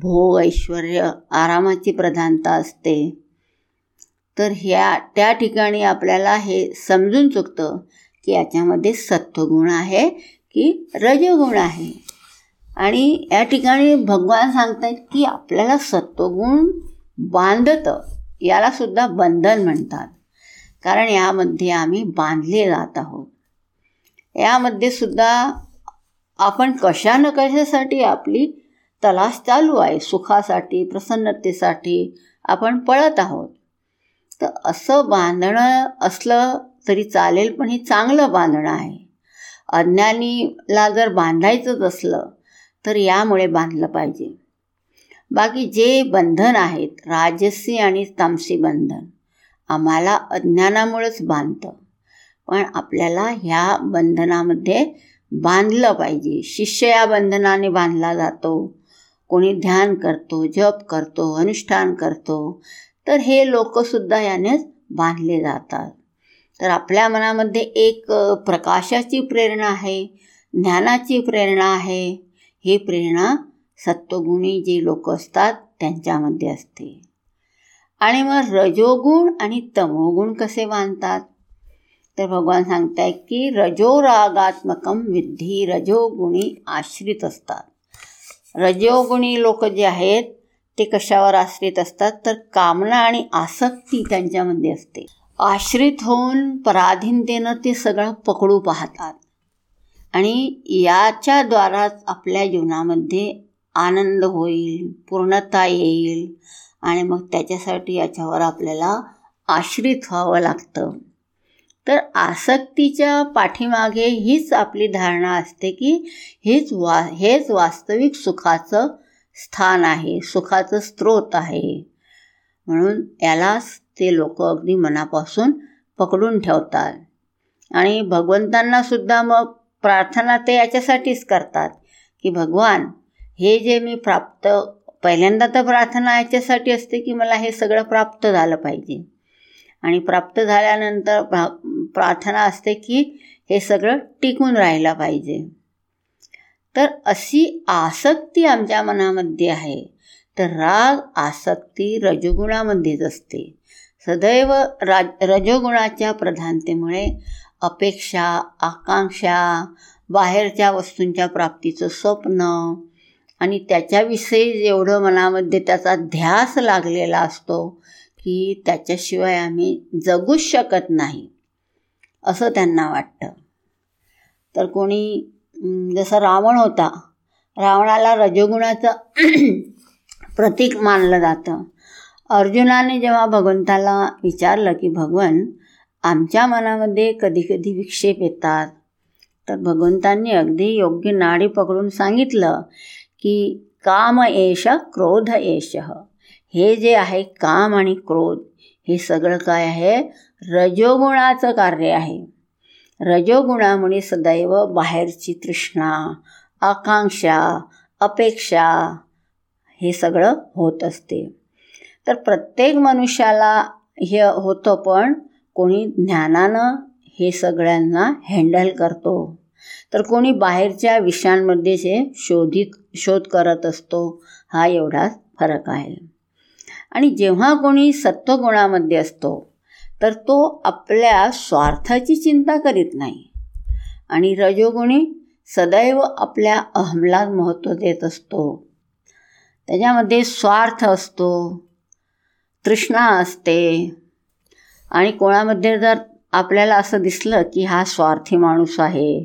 भोग ऐश्वर्य आरामाची प्रधानता असते. तर ह्या त्या ठिकाणी आपल्याला हे समजून चुकतं की याच्यामध्ये सत्वगुण आहे की रजगुण आहे. आणि या ठिकाणी भगवान सांगतात की आपल्याला सत्वगुण बांधतं, यालासुद्धा बंधन म्हणतात, कारण यामध्ये आम्ही बांधले जात आहोत. यामध्ये सुद्धा आपण कशा न कशासाठी आपली तलाश चालू आहे, सुखासाठी प्रसन्नतेसाठी आपण पळत आहोत. तर असं बांधणं असलं तरी चालेल, पण हे चांगलं बांधणं आहे. अज्ञानीला जर बांधायचंच असलं तर यामुळे बांधलं पाहिजे. बाकी जे बंधन आहेत राजसी आणि तामसी बंधन आम्हाला अज्ञानामुळेच बांधतं, पण आपल्याला ह्या बंधनामध्ये बांधलं पाहिजे. शिष्य या बंधनाने बांधला जातो, कोणी ध्यान करतो, जप करतो, अनुष्ठान करतो, तर हे लोकसुद्धा यानेच बांधले जातात. तर आपल्या मनामध्ये एक प्रकाशाची प्रेरणा आहे, ज्ञानाची प्रेरणा आहे. ही प्रेरणा सत्वगुणी जे लोक असतात त्यांच्यामध्ये असते. आणि मग रजोगुण आणि तमोगुण कसे बांधतात, तर भगवान सांगताय की रजोरागात्मकम विद्धी, रजोगुणी आश्रित असतात. रजोगुणी लोक जे आहेत ते कशावर आश्रित असतात, तर कामना आणि आसक्ती त्यांच्यामध्ये असते. आश्रित होऊन पराधीनतेनं ते सगळं पकडू पाहतात आणि याच्याद्वाराच आपल्या जीवनामध्ये आनंद होईल, पूर्णता येईल. आणि मग त्याच्यासाठी याच्यावर आपल्याला आश्रित व्हावं लागतं. तर आसक्तीच्या पाठीमागे हीच आपली धारणा असते की हेच वास्तविक सुखाचं स्थान आहे, सुखाचं स्रोत आहे. म्हणून यालाच ते लोक अगदी मनापासून पकडून ठेवतात. आणि भगवंतांनासुद्धा मग प्रार्थना ते याच्यासाठीच करतात की भगवान हे जे मी प्राप्त, पहिल्यांदा तर प्रार्थना याच्यासाठी असते की मला हे सगळं प्राप्त झालं पाहिजे. आणि प्राप्त झाल्यानंतर प्रार्थना असते की हे सगळं टिकून राहिलं पाहिजे. तर अशी आसक्ती आमच्या मनामध्ये आहे. तर राग आसक्ती रजोगुणामध्येच असते. सदैव रजोगुणाच्या प्रधानतेमुळे अपेक्षा, आकांक्षा, बाहेरच्या वस्तूंच्या प्राप्तीचं स्वप्न आणि त्याच्याविषयी एवढं मनामध्ये त्याचा ध्यास लागलेला असतो की त्याच्याशिवाय आम्ही जगूच शकत नाही असं त्यांना वाटतं. तर कोणी जसं रावण होता, रावणाला रजोगुणाचं प्रतीक मानलं जातं. अर्जुनाने जेव्हा भगवंताला विचारलं की भगवान आमच्या मनामध्ये कधीकधी विक्षेप येतात, तर भगवंतांनी अगदी योग्य नाडी पकडून सांगितलं की काम एष क्रोध एष, हे जे आहे काम आणि क्रोध हे सगळं काय आहे, रजोगुणाचं कार्य आहे. रजोगुणामुळे सदैव बाहेरची तृष्णा, आकांक्षा, अपेक्षा हे सगळं होत असते. तर प्रत्येक मनुष्याला हे होतं, पण कोणी ज्ञानानं हे सगळ्यांना हँडल करतो, तर कोणी बाहेरच्या विषयांमध्ये हे शोध करत असतो. हा एवढाच फरक आहे. आणि जेव्हा कोणी सत्वगुणामध्ये असतो तर तो आपल्या स्वार्थाची चिंता करीत नाही. आणि रजोगुणी सदैव आपल्या अहमला महत्त्व देत असतो, त्याच्यामध्ये स्वार्थ असतो, तृष्णा असते. आणि कोणामध्ये जर आपल्याला असं दिसलं की हा स्वार्थी माणूस आहे,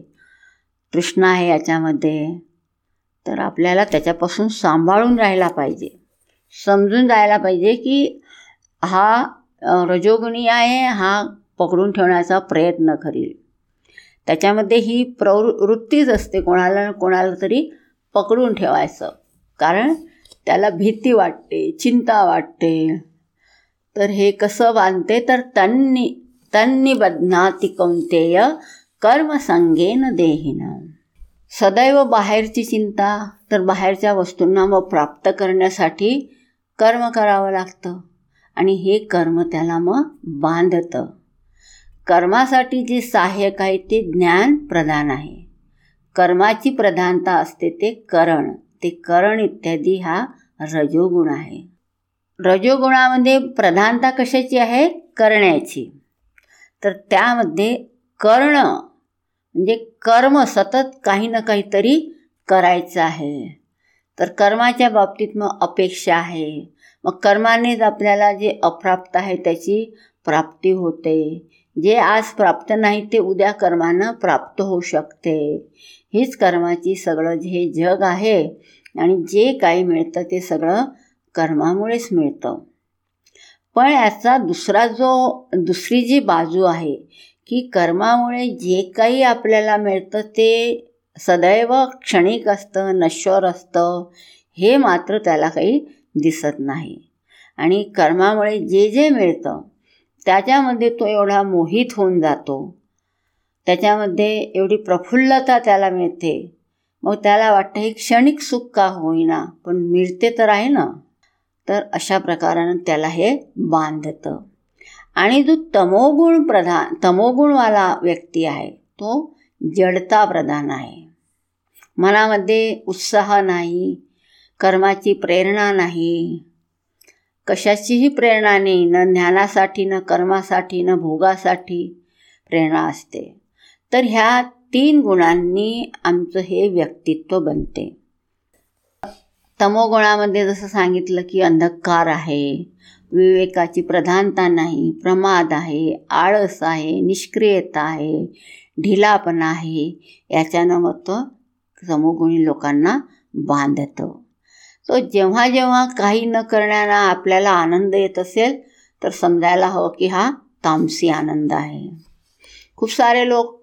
तृष्णा आहे याच्यामध्ये, तर आपल्याला त्याच्यापासून सांभाळून राहायला पाहिजे. समजून जायला पाहिजे की हा रजोगुणी आहे, हा पकडून ठेवण्याचा प्रयत्न करील. त्याच्यामध्ये ही प्रवृत्तीच असते कोणाला कोणाला तरी पकडून ठेवायचं, कारण त्याला भीती वाटते, चिंता वाटते. तर हे कसं बांधते, तर तन्नी तन्नी बध्नाती कौंतेय कर्मसंगेन देहिना. सदैव बाहेरची चिंता, तर बाहेरच्या वस्तूंना मग प्राप्त करण्यासाठी कर्म करावं लागतं आणि हे कर्म त्याला मग बांधतं. कर्मासाठी जे सहाय्यक आहे ते ज्ञान प्रदान आहे. कर्माची प्रधानता असते ते करण, ते करण इत्यादी हा रजोगुण आहे. रजोगुणामध्ये प्रधानता कशाची आहे? करण्याची. तर त्यामध्ये कर्ण म्हणजे कर्म सतत काही ना काहीतरी करायचं आहे. तर कर्माच्या बाबतीत मग अपेक्षा आहे, मग कर्मानेच आपल्याला जे अप्राप्त आहे त्याची प्राप्ती होते. जे आज प्राप्त नाही ते उद्या कर्मानं प्राप्त होऊ शकते. हीच कर्माची सगळं हे जग आहे आणि जे काही मिळतं ते सगळं कर्मामुळेच मिळतं. पण याचा दुसरी जी बाजू आहे की कर्मामुळे जे काही आपल्याला मिळतं ते सदैव क्षणिक असतं, नश्वर असतं, हे मात्र त्याला काही दिसत नाही. आणि कर्मामुळे जे जे मिळतं त्याच्यामध्ये तो एवढा मोहित होऊन जातो, त्याच्यामध्ये एवढी प्रफुल्लता त्याला मिळते, मग त्याला वाटतं हे क्षणिक सुख का होईना पण मिळते तर आहे ना. तर अशा प्रकारानं त्याला हे बांधतं. आणि जो तमोगुणवाला व्यक्ती आहे तो जडता प्रधान आहे. मनामध्ये उत्साह नाही, कर्माची प्रेरणा नाही, कशाचीही प्रेरणा नाही, न ज्ञानासाठी न कर्मासाठी न भोगासाठी प्रेरणा असते. तर ह्या तीन गुणांनी आमचं हे व्यक्तित्व बनते. तमोगुणामध्ये जसं सांगितलं की अंधकार आहे, विवेकाची प्रधानता नाही, प्रमाद आहे, आळस आहे, निष्क्रियता आहे, ढिलापणा आहे, याच्यानं मग तो तमोगुणी लोकांना बांधतं. तो जेव्हा जेव्हा काही न करण्याला आपल्याला आनंद येत असेल तर समजायला हवं की हा तामसी आनंद आहे. खूप सारे लोक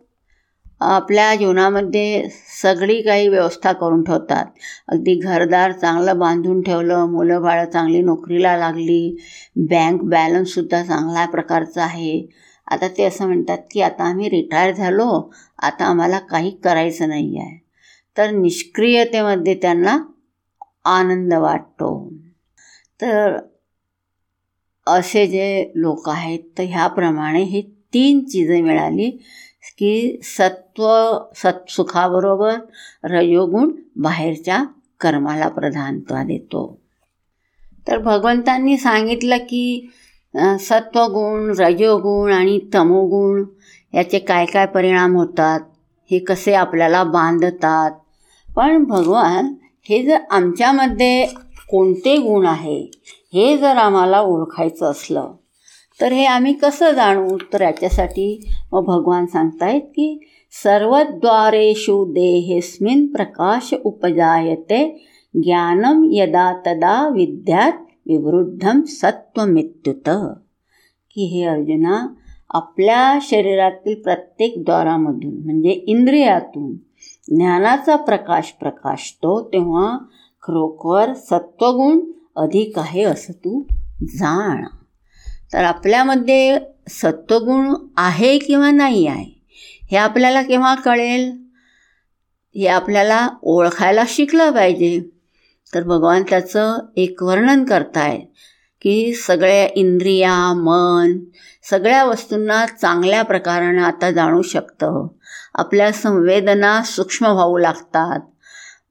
आपल्या जीवनामध्ये सगळी काही व्यवस्था करून ठेवतात, अगदी घरदार चांगलं बांधून ठेवलं, मुलंबाळं चांगली नोकरीला लागली, बँक बॅलन्ससुद्धा चांगल्या प्रकारचा आहे. आता ते असं म्हणतात की आता आम्ही रिटायर झालो, आता आम्हाला काही करायचं नाही आहे. तर निष्क्रियतेमध्ये त्यांना आनंद वाटतो. तर असे जे लोक आहेत तर ह्याप्रमाणे हे तीन चीजे मिळाली की सत्सुखाबरोबर रजोगुण बाहेरच्या कर्माला प्रधानता देतो. तर भगवंतांनी सांगितलं की सत्वगुण, रजोगुण आणि तमोगुण याचे काय काय परिणाम होतात, हे कसे आपल्याला बांधतात. पण भगवान हे जर आमच्यामध्ये कोणते गुण आहे हे जर आम्हाला ओळखायचं असलं तर हे आम्ही कसं जाणू? तर याच्यासाठी मग भगवान सांगतायत की सर्वद्वारेषु देहेस्मिन् प्रकाश उपजायते ज्ञानम यदा तदा विद्यात् विवृद्धं सत्वमित्युत. की हे अर्जुना, आपल्या शरीरातील प्रत्येक द्वारामधून म्हणजे इंद्रियातून ज्ञानाचा प्रकाश प्रकाशतो तेव्हा खरोखर सत्वगुण अधिक आहे असं तू जाण. तर आपल्यामध्ये सत्वगुण आहे किंवा नाही आहे हे आपल्याला केव्हा कळेल? हे आपल्याला ओळखायला शिकलं पाहिजे. तर भगवान त्याचं एक वर्णन करतायत की सगळ्या इंद्रिया, मन, सगळ्या वस्तूंना चांगल्या प्रकारानं आता जाणू शकतं. आपल्या संवेदना सूक्ष्म व्हावू लागतात.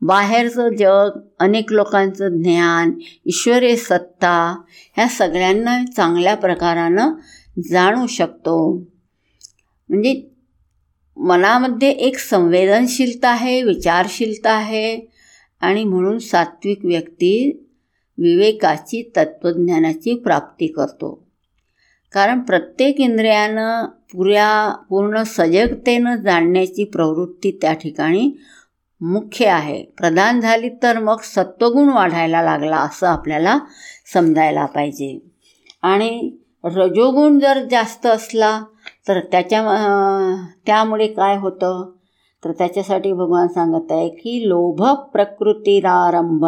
बाहेरचं जग, अनेक लोकांचं ज्ञान, ईश्वरी सत्ता ह्या सगळ्यांना चांगल्या प्रकारानं जाणू शकतो. म्हणजे मनामध्ये एक संवेदनशीलता आहे, विचारशीलता आहे आणि म्हणून सात्विक व्यक्ती विवेकाची, तत्त्वज्ञानाची प्राप्ती करतो. कारण प्रत्येक इंद्रियानं पूर्ण सजगतेनं जाणण्याची प्रवृत्ती त्या ठिकाणी मुख्य आहे. प्रधान झाली तर मग सत्वगुण वाढायला लागला असं आपल्याला समजायला पाहिजे. आणि रजोगुण जर जास्त असला तर त्यामुळे काय होतं? तर त्याच्यासाठी भगवान सांगत आहे की लोभ प्रकृतिरारंभ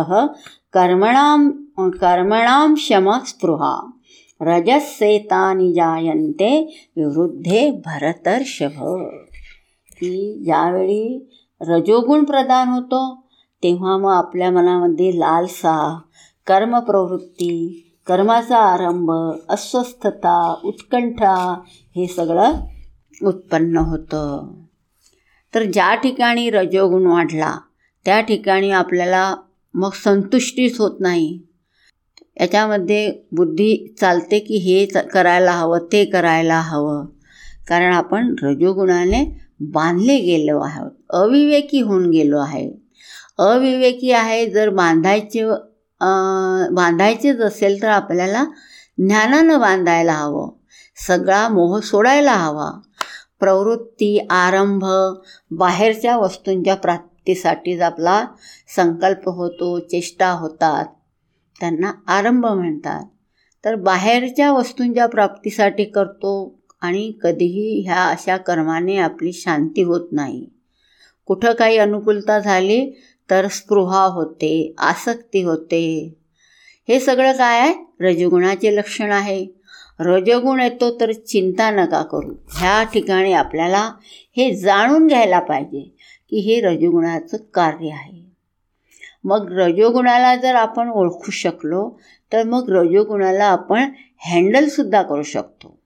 कर्मणाम शम स्पृहा रजसेतानि जायन्ते विवृद्धे भरतर्षभ. की ज्यावेळी रजोगुण प्रदान होतो तेव्हा मग आपल्या मनामध्ये लालसा, कर्म प्रवृत्ती, कर्माचा आरंभ, अस्वस्थता, उत्कंठा हे सगळं उत्पन्न होतं. तर ज्या ठिकाणी रजोगुण वाढला त्या ठिकाणी आपल्याला मग संतुष्टीच होत नाही. याच्यामध्ये बुद्धी चालते की हे करायला हवं, ते करायला हवं, कारण आपण रजोगुणाने बांधले गेलो आहोत, अविवेकी होऊन गेलो आहे. अविवेकी आहे. जर बांधायचेच असेल तर आपल्याला ज्ञानानं बांधायला हवं, सगळा मोह सोडायला हवा. प्रवृत्ती, आरंभ, बाहेरच्या वस्तूंच्या प्राप्तीसाठीच आपला संकल्प होतो, चेष्टा होतात, त्यांना आरंभ म्हणतात. तर बाहेरच्या वस्तूंच्या प्राप्तीसाठी करतो आणि कधीही ह्या अशा कर्माने आपली शांती होत नाही. कुठं काही अनुकूलता झाली तर स्पृहा होते, आसक्ती होते. हे सगळं काय आहे? रजोगुणाचे लक्षण आहे. रजोगुण येतो तर चिंता नका करू. ह्या ठिकाणी आपल्याला हे जाणून घ्यायला पाहिजे की हे रजोगुणाचं कार्य आहे. मग रजोगुणाला जर आपण ओळखू शकलो तर मग रजोगुणाला आपण हँडलसुद्धा करू शकतो.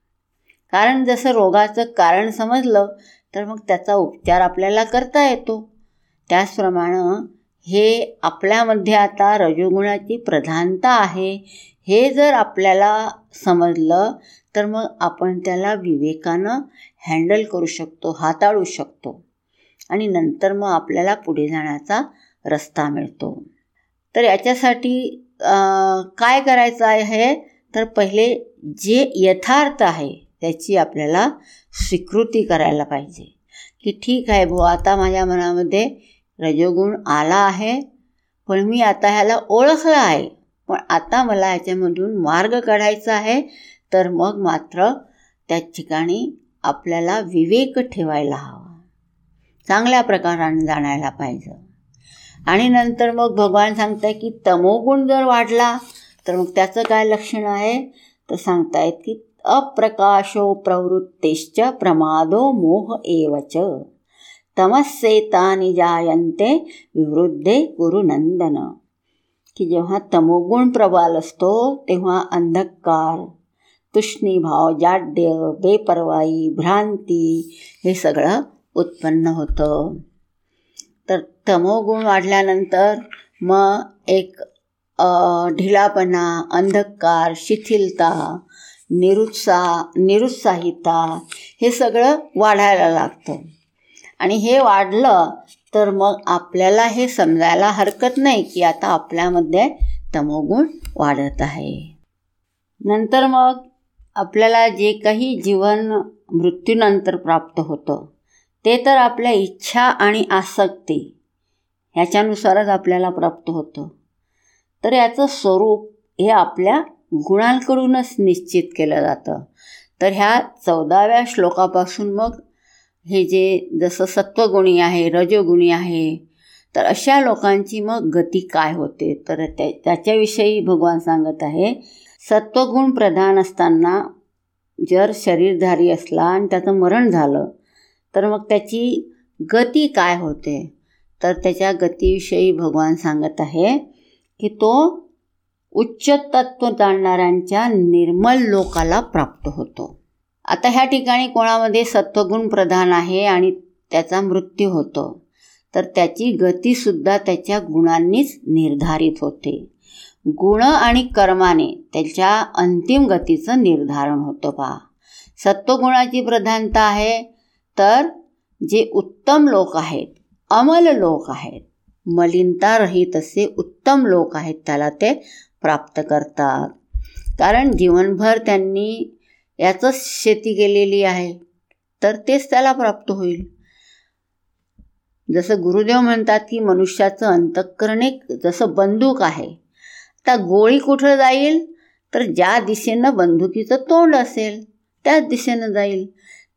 कारण जसं रोगाचं कारण समजलं तर मग त्याचा उपचार आपल्याला करता येतो. त्याचप्रमाणे हे आपल्यामध्ये आता रजोगुणाची प्रधानता आहे हे जर आपल्याला समजलं तर मग आपण त्याला विवेकानं हँडल करू शकतो, हाताळू शकतो आणि नंतर मग आपल्याला पुढे जाण्याचा रस्ता मिळतो. तर याच्यासाठी काय करायचं आहे तर पहिले जे यथार्थ आहे त्याची आपल्याला स्वीकृती करायला पाहिजे की ठीक आहे भाऊ, आता माझ्या मनामध्ये रजोगुण आला आहे, पण मी आता ह्याला ओळखलं आहे, पण आता मला याच्यामधून मार्ग काढायचा आहे. तर मग मात्र त्या ठिकाणी आपल्याला विवेक ठेवायला हवा, चांगल्या प्रकाराने जाणायला पाहिजे. आणि नंतर मग भगवान सांगताय की तमोगुण जर वाढला तर मग त्याचं काय लक्षण आहे तर सांगतायत की अप्रकाशो प्रवृत्तेश्च प्रमादो मोह एवच तमस्सेतानि जायन्ते विवृद्धे गुरुनंदन. की जेव्हा तमोगुण प्रबल असतो तेव्हा अंधकार, तुष्णीभाव, जाड्य, बेपर्वाई, भ्रांती हे सगळं उत्पन्न होतं. तर तमोगुण वाढल्यानंतर मग एक ढिलापणा, अंधकार, शिथिलता, निरुत्साहिता हे सगळं वाढायला लागतं. आणि हे वाढलं तर मग आपल्याला हे समजायला हरकत नाही की आता आपल्यामध्ये तमोगुण वाढत आहे. नंतर मग आपल्याला जे काही जीवन मृत्यूनंतर प्राप्त होतं ते तर आपल्या इच्छा आणि आसक्ती ह्याच्यानुसारच आपल्याला प्राप्त होतं. तर याचं स्वरूप हे आपल्या गुणांकडूनच निश्चित केलं जातं. तर ह्या 14व्या श्लोकापासून मग हे जे जसं सत्वगुणी आहे, रजोगुणी आहे, तर अशा लोकांची मग गती काय होते तर त्याच्याविषयी भगवान सांगत आहे. सत्वगुण प्रधान असताना जर शरीरधारी असला आणि त्याचं मरण झालं तर मग त्याची गती काय होते तर त्याच्या गतीविषयी भगवान सांगत आहे की तो उच्च तत्त्व जाणणाऱ्यांच्या निर्मल लोकाला प्राप्त होतो. आता ह्या ठिकाणी कोणामध्ये सत्वगुण प्रधान आहे आणि त्याचा मृत्यू होतो तर त्याची गतीसुद्धा त्याच्या गुणांनीच निर्धारित होते. गुण आणि कर्माने त्याच्या अंतिम गतीचं निर्धारण होतं. पहा, सत्वगुणाची प्रधानता आहे तर जे उत्तम लोक आहेत, अमल लोक आहेत, मलिनता रहित असे उत्तम लोक आहेत त्याला ते प्राप्त करतात. कारण जीवनभर त्यांनी याचंच शेती केलेली आहे तर तेच त्याला प्राप्त होईल. जसं गुरुदेव म्हणतात की मनुष्याचं अंतःकरणिक जसं बंदूक आहे, आता गोळी कुठं जाईल तर ज्या दिशेनं बंदुकीचं तोंड असेल त्याच दिशेनं जाईल.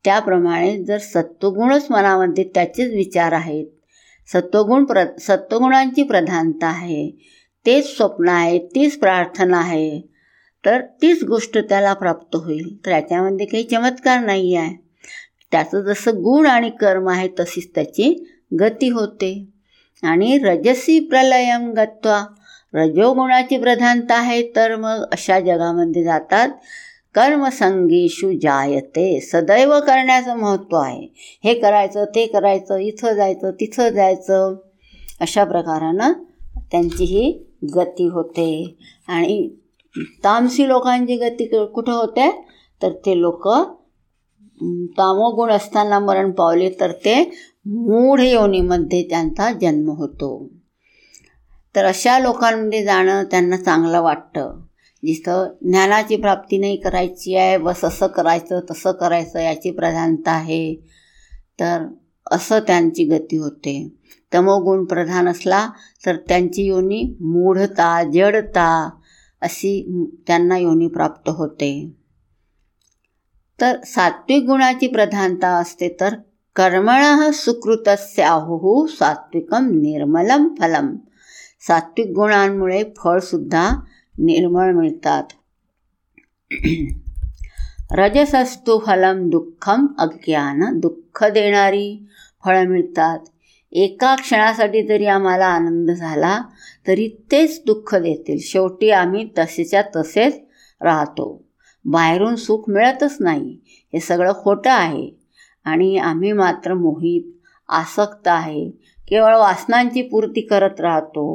त्याप्रमाणे जर सत्वगुणच मनामध्ये त्याचेच विचार आहेत, सत्वगुणांची प्रधानता आहे, तेच स्वप्न आहे, तीच प्रार्थना आहे, तर तीच गोष्ट त्याला प्राप्त होईल. तर याच्यामध्ये काही चमत्कार नाही आहे. त्याचं जसं गुण आणि कर्म आहे तशीच त्याची गती होते. आणि रजसी प्रलयं गत्वा रजोगुणाची प्रधानता आहे, तर मग अशा जगामध्ये जातात. कर्मसंगीषु जायते, सदैव करण्याचं महत्त्व आहे. हे करायचं, ते करायचं, इथं जायचं, तिथं जायचं, अशा प्रकारानं त्यांची ही गती होते. आणि तामसी लोकांची गती कुठं होते, तर ते लोक तामोगुण असताना मरण पावले तर ते मूढ योनीमध्ये त्यांचा जन्म होतो. तर अशा लोकांमध्ये जाणं त्यांना चांगलं वाटतं. जिथं ज्ञानाची प्राप्ती नाही करायची आहे, बस असं करायचं तसं करायचं याची प्रधानता आहे, तर असं त्यांची गती होते. तमोगुण प्रधान असला तर त्यांची योनी मूढता, जडता अशी त्यांना योनी प्राप्त होते. तर सात्विक गुणाची प्रधानता असते, तर कर्मणः सुकृतस्य आहुः सात्विकं निर्मलं फलम. सात्विक गुणांमुळे फळसुद्धा निर्मळ मिळतात. रजसस्तु फलम दुःखम अज्ञान, दुःख देणारी फळं मिळतात. एका क्षणासाठी जरी आम्हाला आनंद झाला तरी तेच दुःख देतील. शेवटी आम्ही तसेच्या तसेच राहतो, बाहेरून सुख मिळतच नाही. हे सगळं खोटं आहे आणि आम्ही मात्र मोहित, आसक्त आहे, केवळ वासनांची पूर्ती करत राहतो.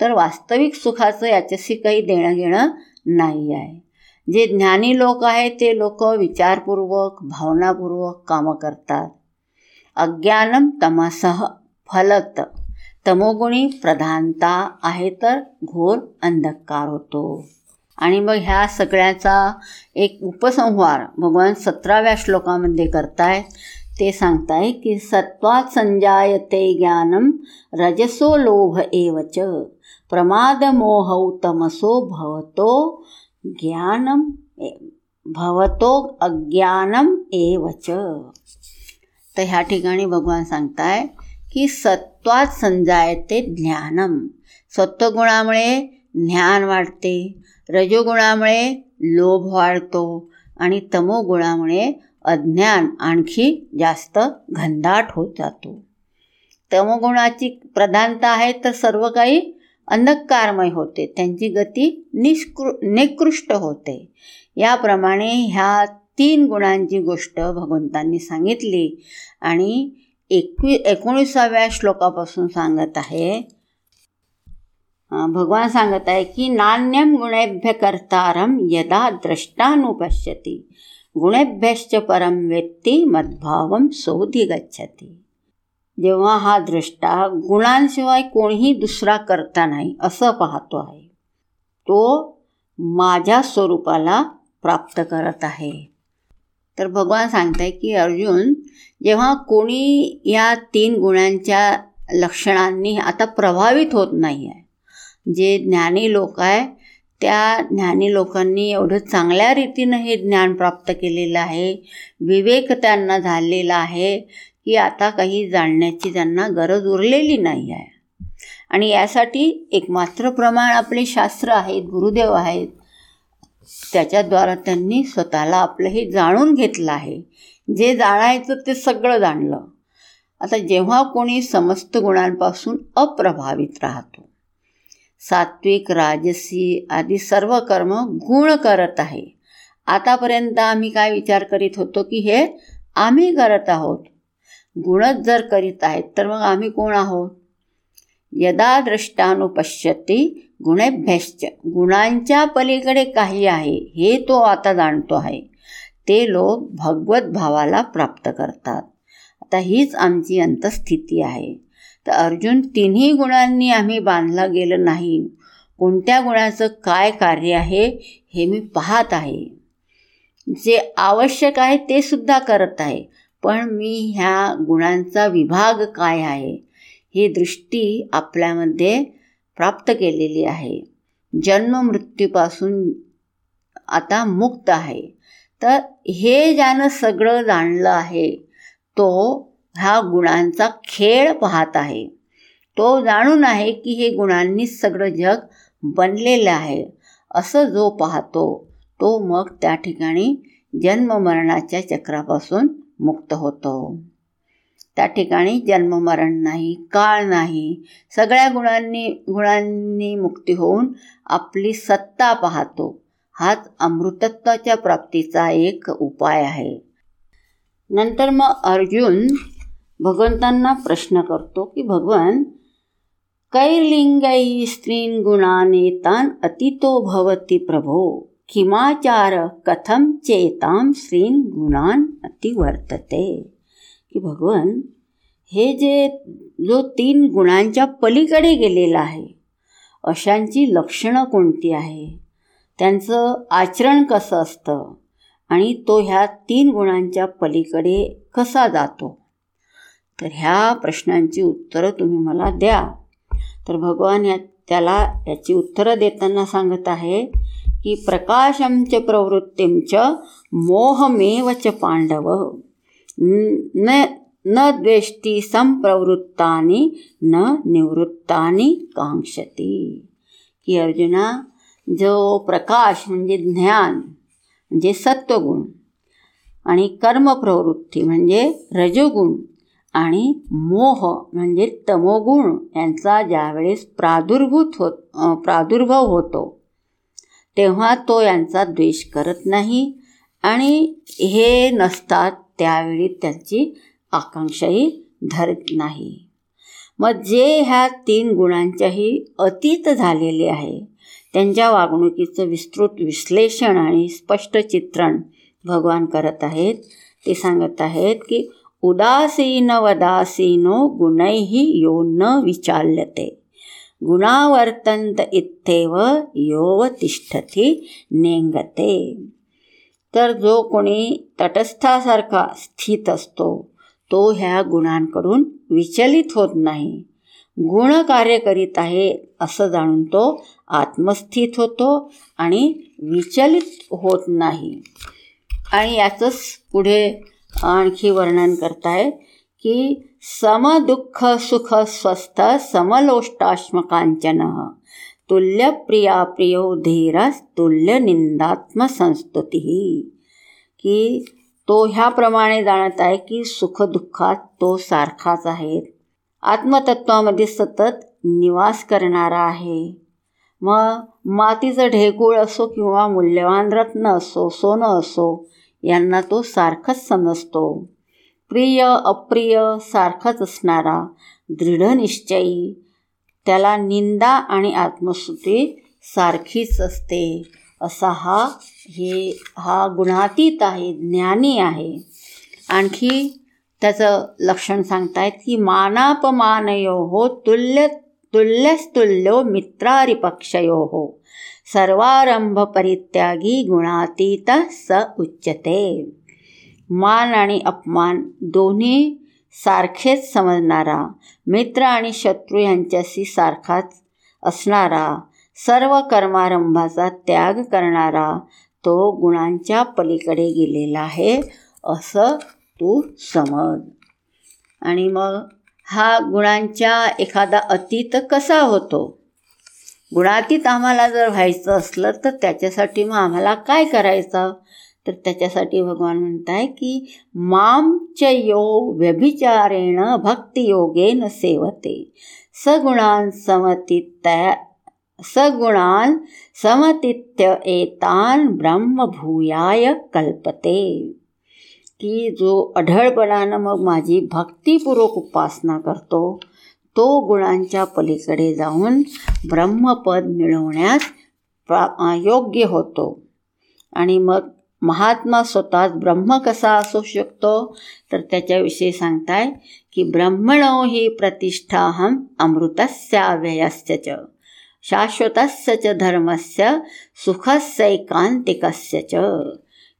तर वास्तविक सुखाचं याच्याशी काही देणं घेणं नाही आहे. जे ज्ञानी लोक आहेत ते लोक विचारपूर्वक, भावनापूर्वक कामं करतात. अज्ञानम तमसः फलत, तमोगुणी प्रधानता आहे तर घोर अंधकार होतो. आणि मग ह्या सगळ्याचा एक उपसंहार भगवान 17व्या श्लोकामध्ये करताय. ते सांगताय की सत्वात् संजायते ज्ञानम रजसो लोभ एवच, प्रमाद मोहौ तमसो भवतो ज्ञानम भवतो अज्ञानम एवच. तर ह्या ठिकाणी भगवान सांगताय की सत्वात् संजायते ज्ञानम, सत्वगुणामुळे ज्ञान वाढते, रजोगुणामुळे लोभ वाढतो आणि तमोगुणामुळे अज्ञान आणखी जास्त घनदाट होत जातो. तमोगुणाची प्रधानता आहे तर सर्व काही अंधकारमय होते, त्यांची गती निकृष्ट होते. याप्रमाणे ह्या 3 गुणांची गोष्ट भगवंतांनी सांगितली आणि 19व्या श्लोकापासून सांगत आहे. भगवान सांगत आहे की नान्यम गुणेभ्य कर्तारम यदा द्रष्टानुपश्यति, गुणेभ्यश्च परम वेत्ती मद्भावं सोधी गच्छति. जेव्हा हा दृष्टा गुणांशिवाय कोणीही दुसरा करता नाही असं पाहतो आहे, तो माझ्या स्वरूपाला प्राप्त करत आहे. तर भगवान सांगताय की अर्जुन, जेव्हा कोणी या 3 गुणांच्या लक्षणांनी आता प्रभावित होत नाही आहे. जे ज्ञानी लोक आहे त्या ज्ञानी लोकांनी एवढं चांगल्या रीतीनं हे ज्ञान प्राप्त केलेलं आहे, विवेक त्यांना झालेला आहे की आता काही जाणण्याची त्यांना गरज उरलेली नाही आहे. आणि यासाठी एकमात्र प्रमाण आपले शास्त्र आहेत, गुरुदेव आहेत. त्याच्याद्वारा त्यांनी स्वतःला आपलं हे जाणून घेतलं आहे. जे जाणायचं ते सगळं जाणलं. आता जेव्हा कोणी समस्त गुणांपासून अप्रभावित राहतो, सात्विक, राजसी आदी सर्व कर्म गुण करत आहे. आतापर्यंत आम्ही काय विचार करीत होतो की हे आम्ही करत आहोत. गुणच जर करीत आहेत तर मग आम्ही कोण आहोत. यदा दृष्टानुपश्यती गुणेभ्यश्च, गुणांच्या पलीकडे काही आहे हे तो आता जाणतो आहे. ते लोक भगवत भावाला प्राप्त करतात. आता हीच आमची अंतस्थिती आहे. तर अर्जुन, 3 गुणांनी आम्ही बांधला गेलं नाही. कोणत्या गुणाचं काय कार्य आहे हे मी पाहत आहे. जे आवश्यक आहे ते सुद्धा करत आहे, पण मी ह्या गुणांचा विभाग काय आहे ही दृष्टी आपल्यामध्ये प्राप्त केलेली आहे. जन्म मृत्यूपासून आता मुक्त आहे. तर हे ज्यानं सगळं जाणलं आहे तो हा गुणांचा खेळ पाहत आहे. तो जाणून आहे की हे गुणांनी सगळं जग बनलेलं आहे. असं जो पाहतो तो मग त्या ठिकाणी जन्ममरणाच्या चक्रापासून मुक्त होतो. त्या ठिकाणी जन्ममरण नाही, काळ नाही, सगळ्या गुणांनी मुक्ती होऊन आपली सत्ता पाहतो. हाच अमृतत्वाच्या प्राप्तीचा एक उपाय आहे. नंतर मग अर्जुन भगवंतांना प्रश्न करतो की भगवान कैर्लिंगै स्त्रीन गुणानेतान अतितो भवति प्रभो किमाचार कथम चेताम स्त्रीन गुणान अतिवर्तते. की भगवान हे जो तीन गुणांच्या पलीकडे गेलेला आहे अशांची लक्षणं कोणती आहे, त्यांचं आचरण कसं असतं आणि तो ह्या तीन गुणांच्या पलीकडे कसा जातो, तर ह्या प्रश्नांची उत्तरं तुम्ही मला द्या. तर भगवान त्याला याची उत्तरं देताना सांगत आहे की प्रकाशं च प्रवृत्तिं च मोहमेव च पांडव न द्वेष्टी संप्रवृत्तानि न निवृत्तानि कांक्षती. की अर्जुना जो प्रकाश म्हणजे ज्ञान म्हणजे सत्वगुण आणि कर्मप्रवृत्ती म्हणजे रजोगुण आणि मोह म्हणजे तमोगुण यांचा ज्यावेळेस प्रादुर्भाव होतो तेव्हा तो यांचा द्वेष करत नाही आणि हे नसतात त्यावेळी त्यांची आकांक्षाही धरत नाही. मग जे ह्या तीन गुणांच्याही अतीत झालेले आहे त्यांच्या वागणुकीचं विस्तृत विश्लेषण आणि स्पष्ट चित्रण भगवान करत आहेत. ते सांगत आहेत की उदासीन वदासीनो गुणैहि यो न विचाल्यते गुणावर्तन्त इत्येव योव तिष्ठति नेंगते. तर जो कोणी तटस्थासारखा स्थित असतो तो ह्या गुणांकडून विचलित होत नाही, गुण कार्य करीत आहे असं जाणून तो आत्मस्थित होतो आणि विचलित होत नाही. आणि याचंच पुढे आणखी वर्णन करताय की सम दुःख सुख स्वस्थ समलोष्टाश्मकांचन तुल्य प्रिया प्रियो धीरस तुल्य निंदात्म संस्तुती. की तो ह्याप्रमाणे जाणत आहे की सुख दुःखात तो सारखाच आहे, आत्मतत्वामध्ये सतत निवास करणारा आहे. मग मातीचं ढेकूळ असो किंवा मूल्यवान रत्न असो, सोनं असो, यांना तो सारखंच समजतो. प्रिय अप्रिय सारखाच असणारा, दृढनिश्चयी, त्याला निंदा आणि आत्मस्तुती सारखीच असते असा हा गुणातीत आहे, ज्ञानी आहे. आणखी त्याचं लक्षण सांगतायत की मानापमानयोः तुल्यस्तुल्यो मित्रारिपक्षयोः सर्वारंभ परित्यागी गुणातीत स उच्यते. मान आणि अपमान दोन्ही सारखेच समजणारा, मित्र आणि शत्रू यांच्याशी सारखाच असणारा, सर्व कर्मारंभाचा त्याग करणारा तो गुणांच्या पलीकडे गेलेला आहे असं तू समज. आणि मग हा गुणांच्या एखादा अतीत कसा होतो, गुणातीत आम्हाला जर व्हायचं असलं तर त्याच्यासाठी मग आम्हाला काय करायचं, तर त्याच्यासाठी भगवान म्हणत आहे की माम च यो व्यभिचारेण भक्तियोगेन सेवते सगुणान समतित्य एतान ब्रह्मभूयाय कल्पते. की जो अढळपणानं मग माझी भक्तिपूर्वक उपासना करतो तो गुणांच्या पलीकडे जाऊन ब्रह्मपद मिळवण्यास योग्य होतो. आणि मग महात्मा स्वतःच ब्रह्म कसा असू शकतो, तर त्याच्याविषयी सांगताय की ब्रह्मणो हि प्रतिष्ठाहम अमृतस्याव्ययस्य च शाश्वतस्य च धर्मस्य सुखस्यैकान्तिकस्य च.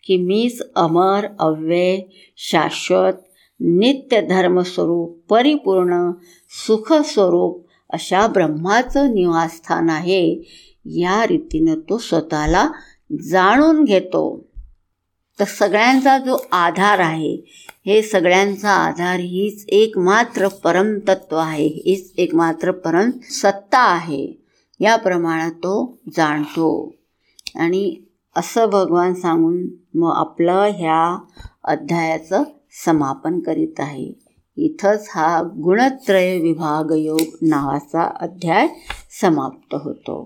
की मीच अमर, अव्यय, शाश्वत, नित्य धर्मस्वरूप, परिपूर्ण सुखस्वरूप अशा ब्रह्माचं निवासस्थान आहे. या रीतीनं तो स्वतःला जाणून घेतो. तर सगळ्यांचा जो आधार आहे, हे सगळ्यांचा आधार हीच एकमात्र परमतत्व आहे, हीच एकमात्र परम सत्ता आहे. या प्रमाणात तो जाणतो. आणि असं भगवान सांगून मग आपलं ह्या अध्यायाचं समापन करीत आहे. इथंच हा गुणत्रय विभागयोग नावाचा अध्याय समाप्त होतो.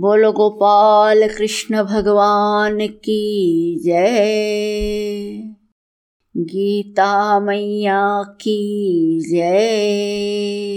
बोलो गोपाल कृष्ण भगवान की जय. गीता मैया की जय.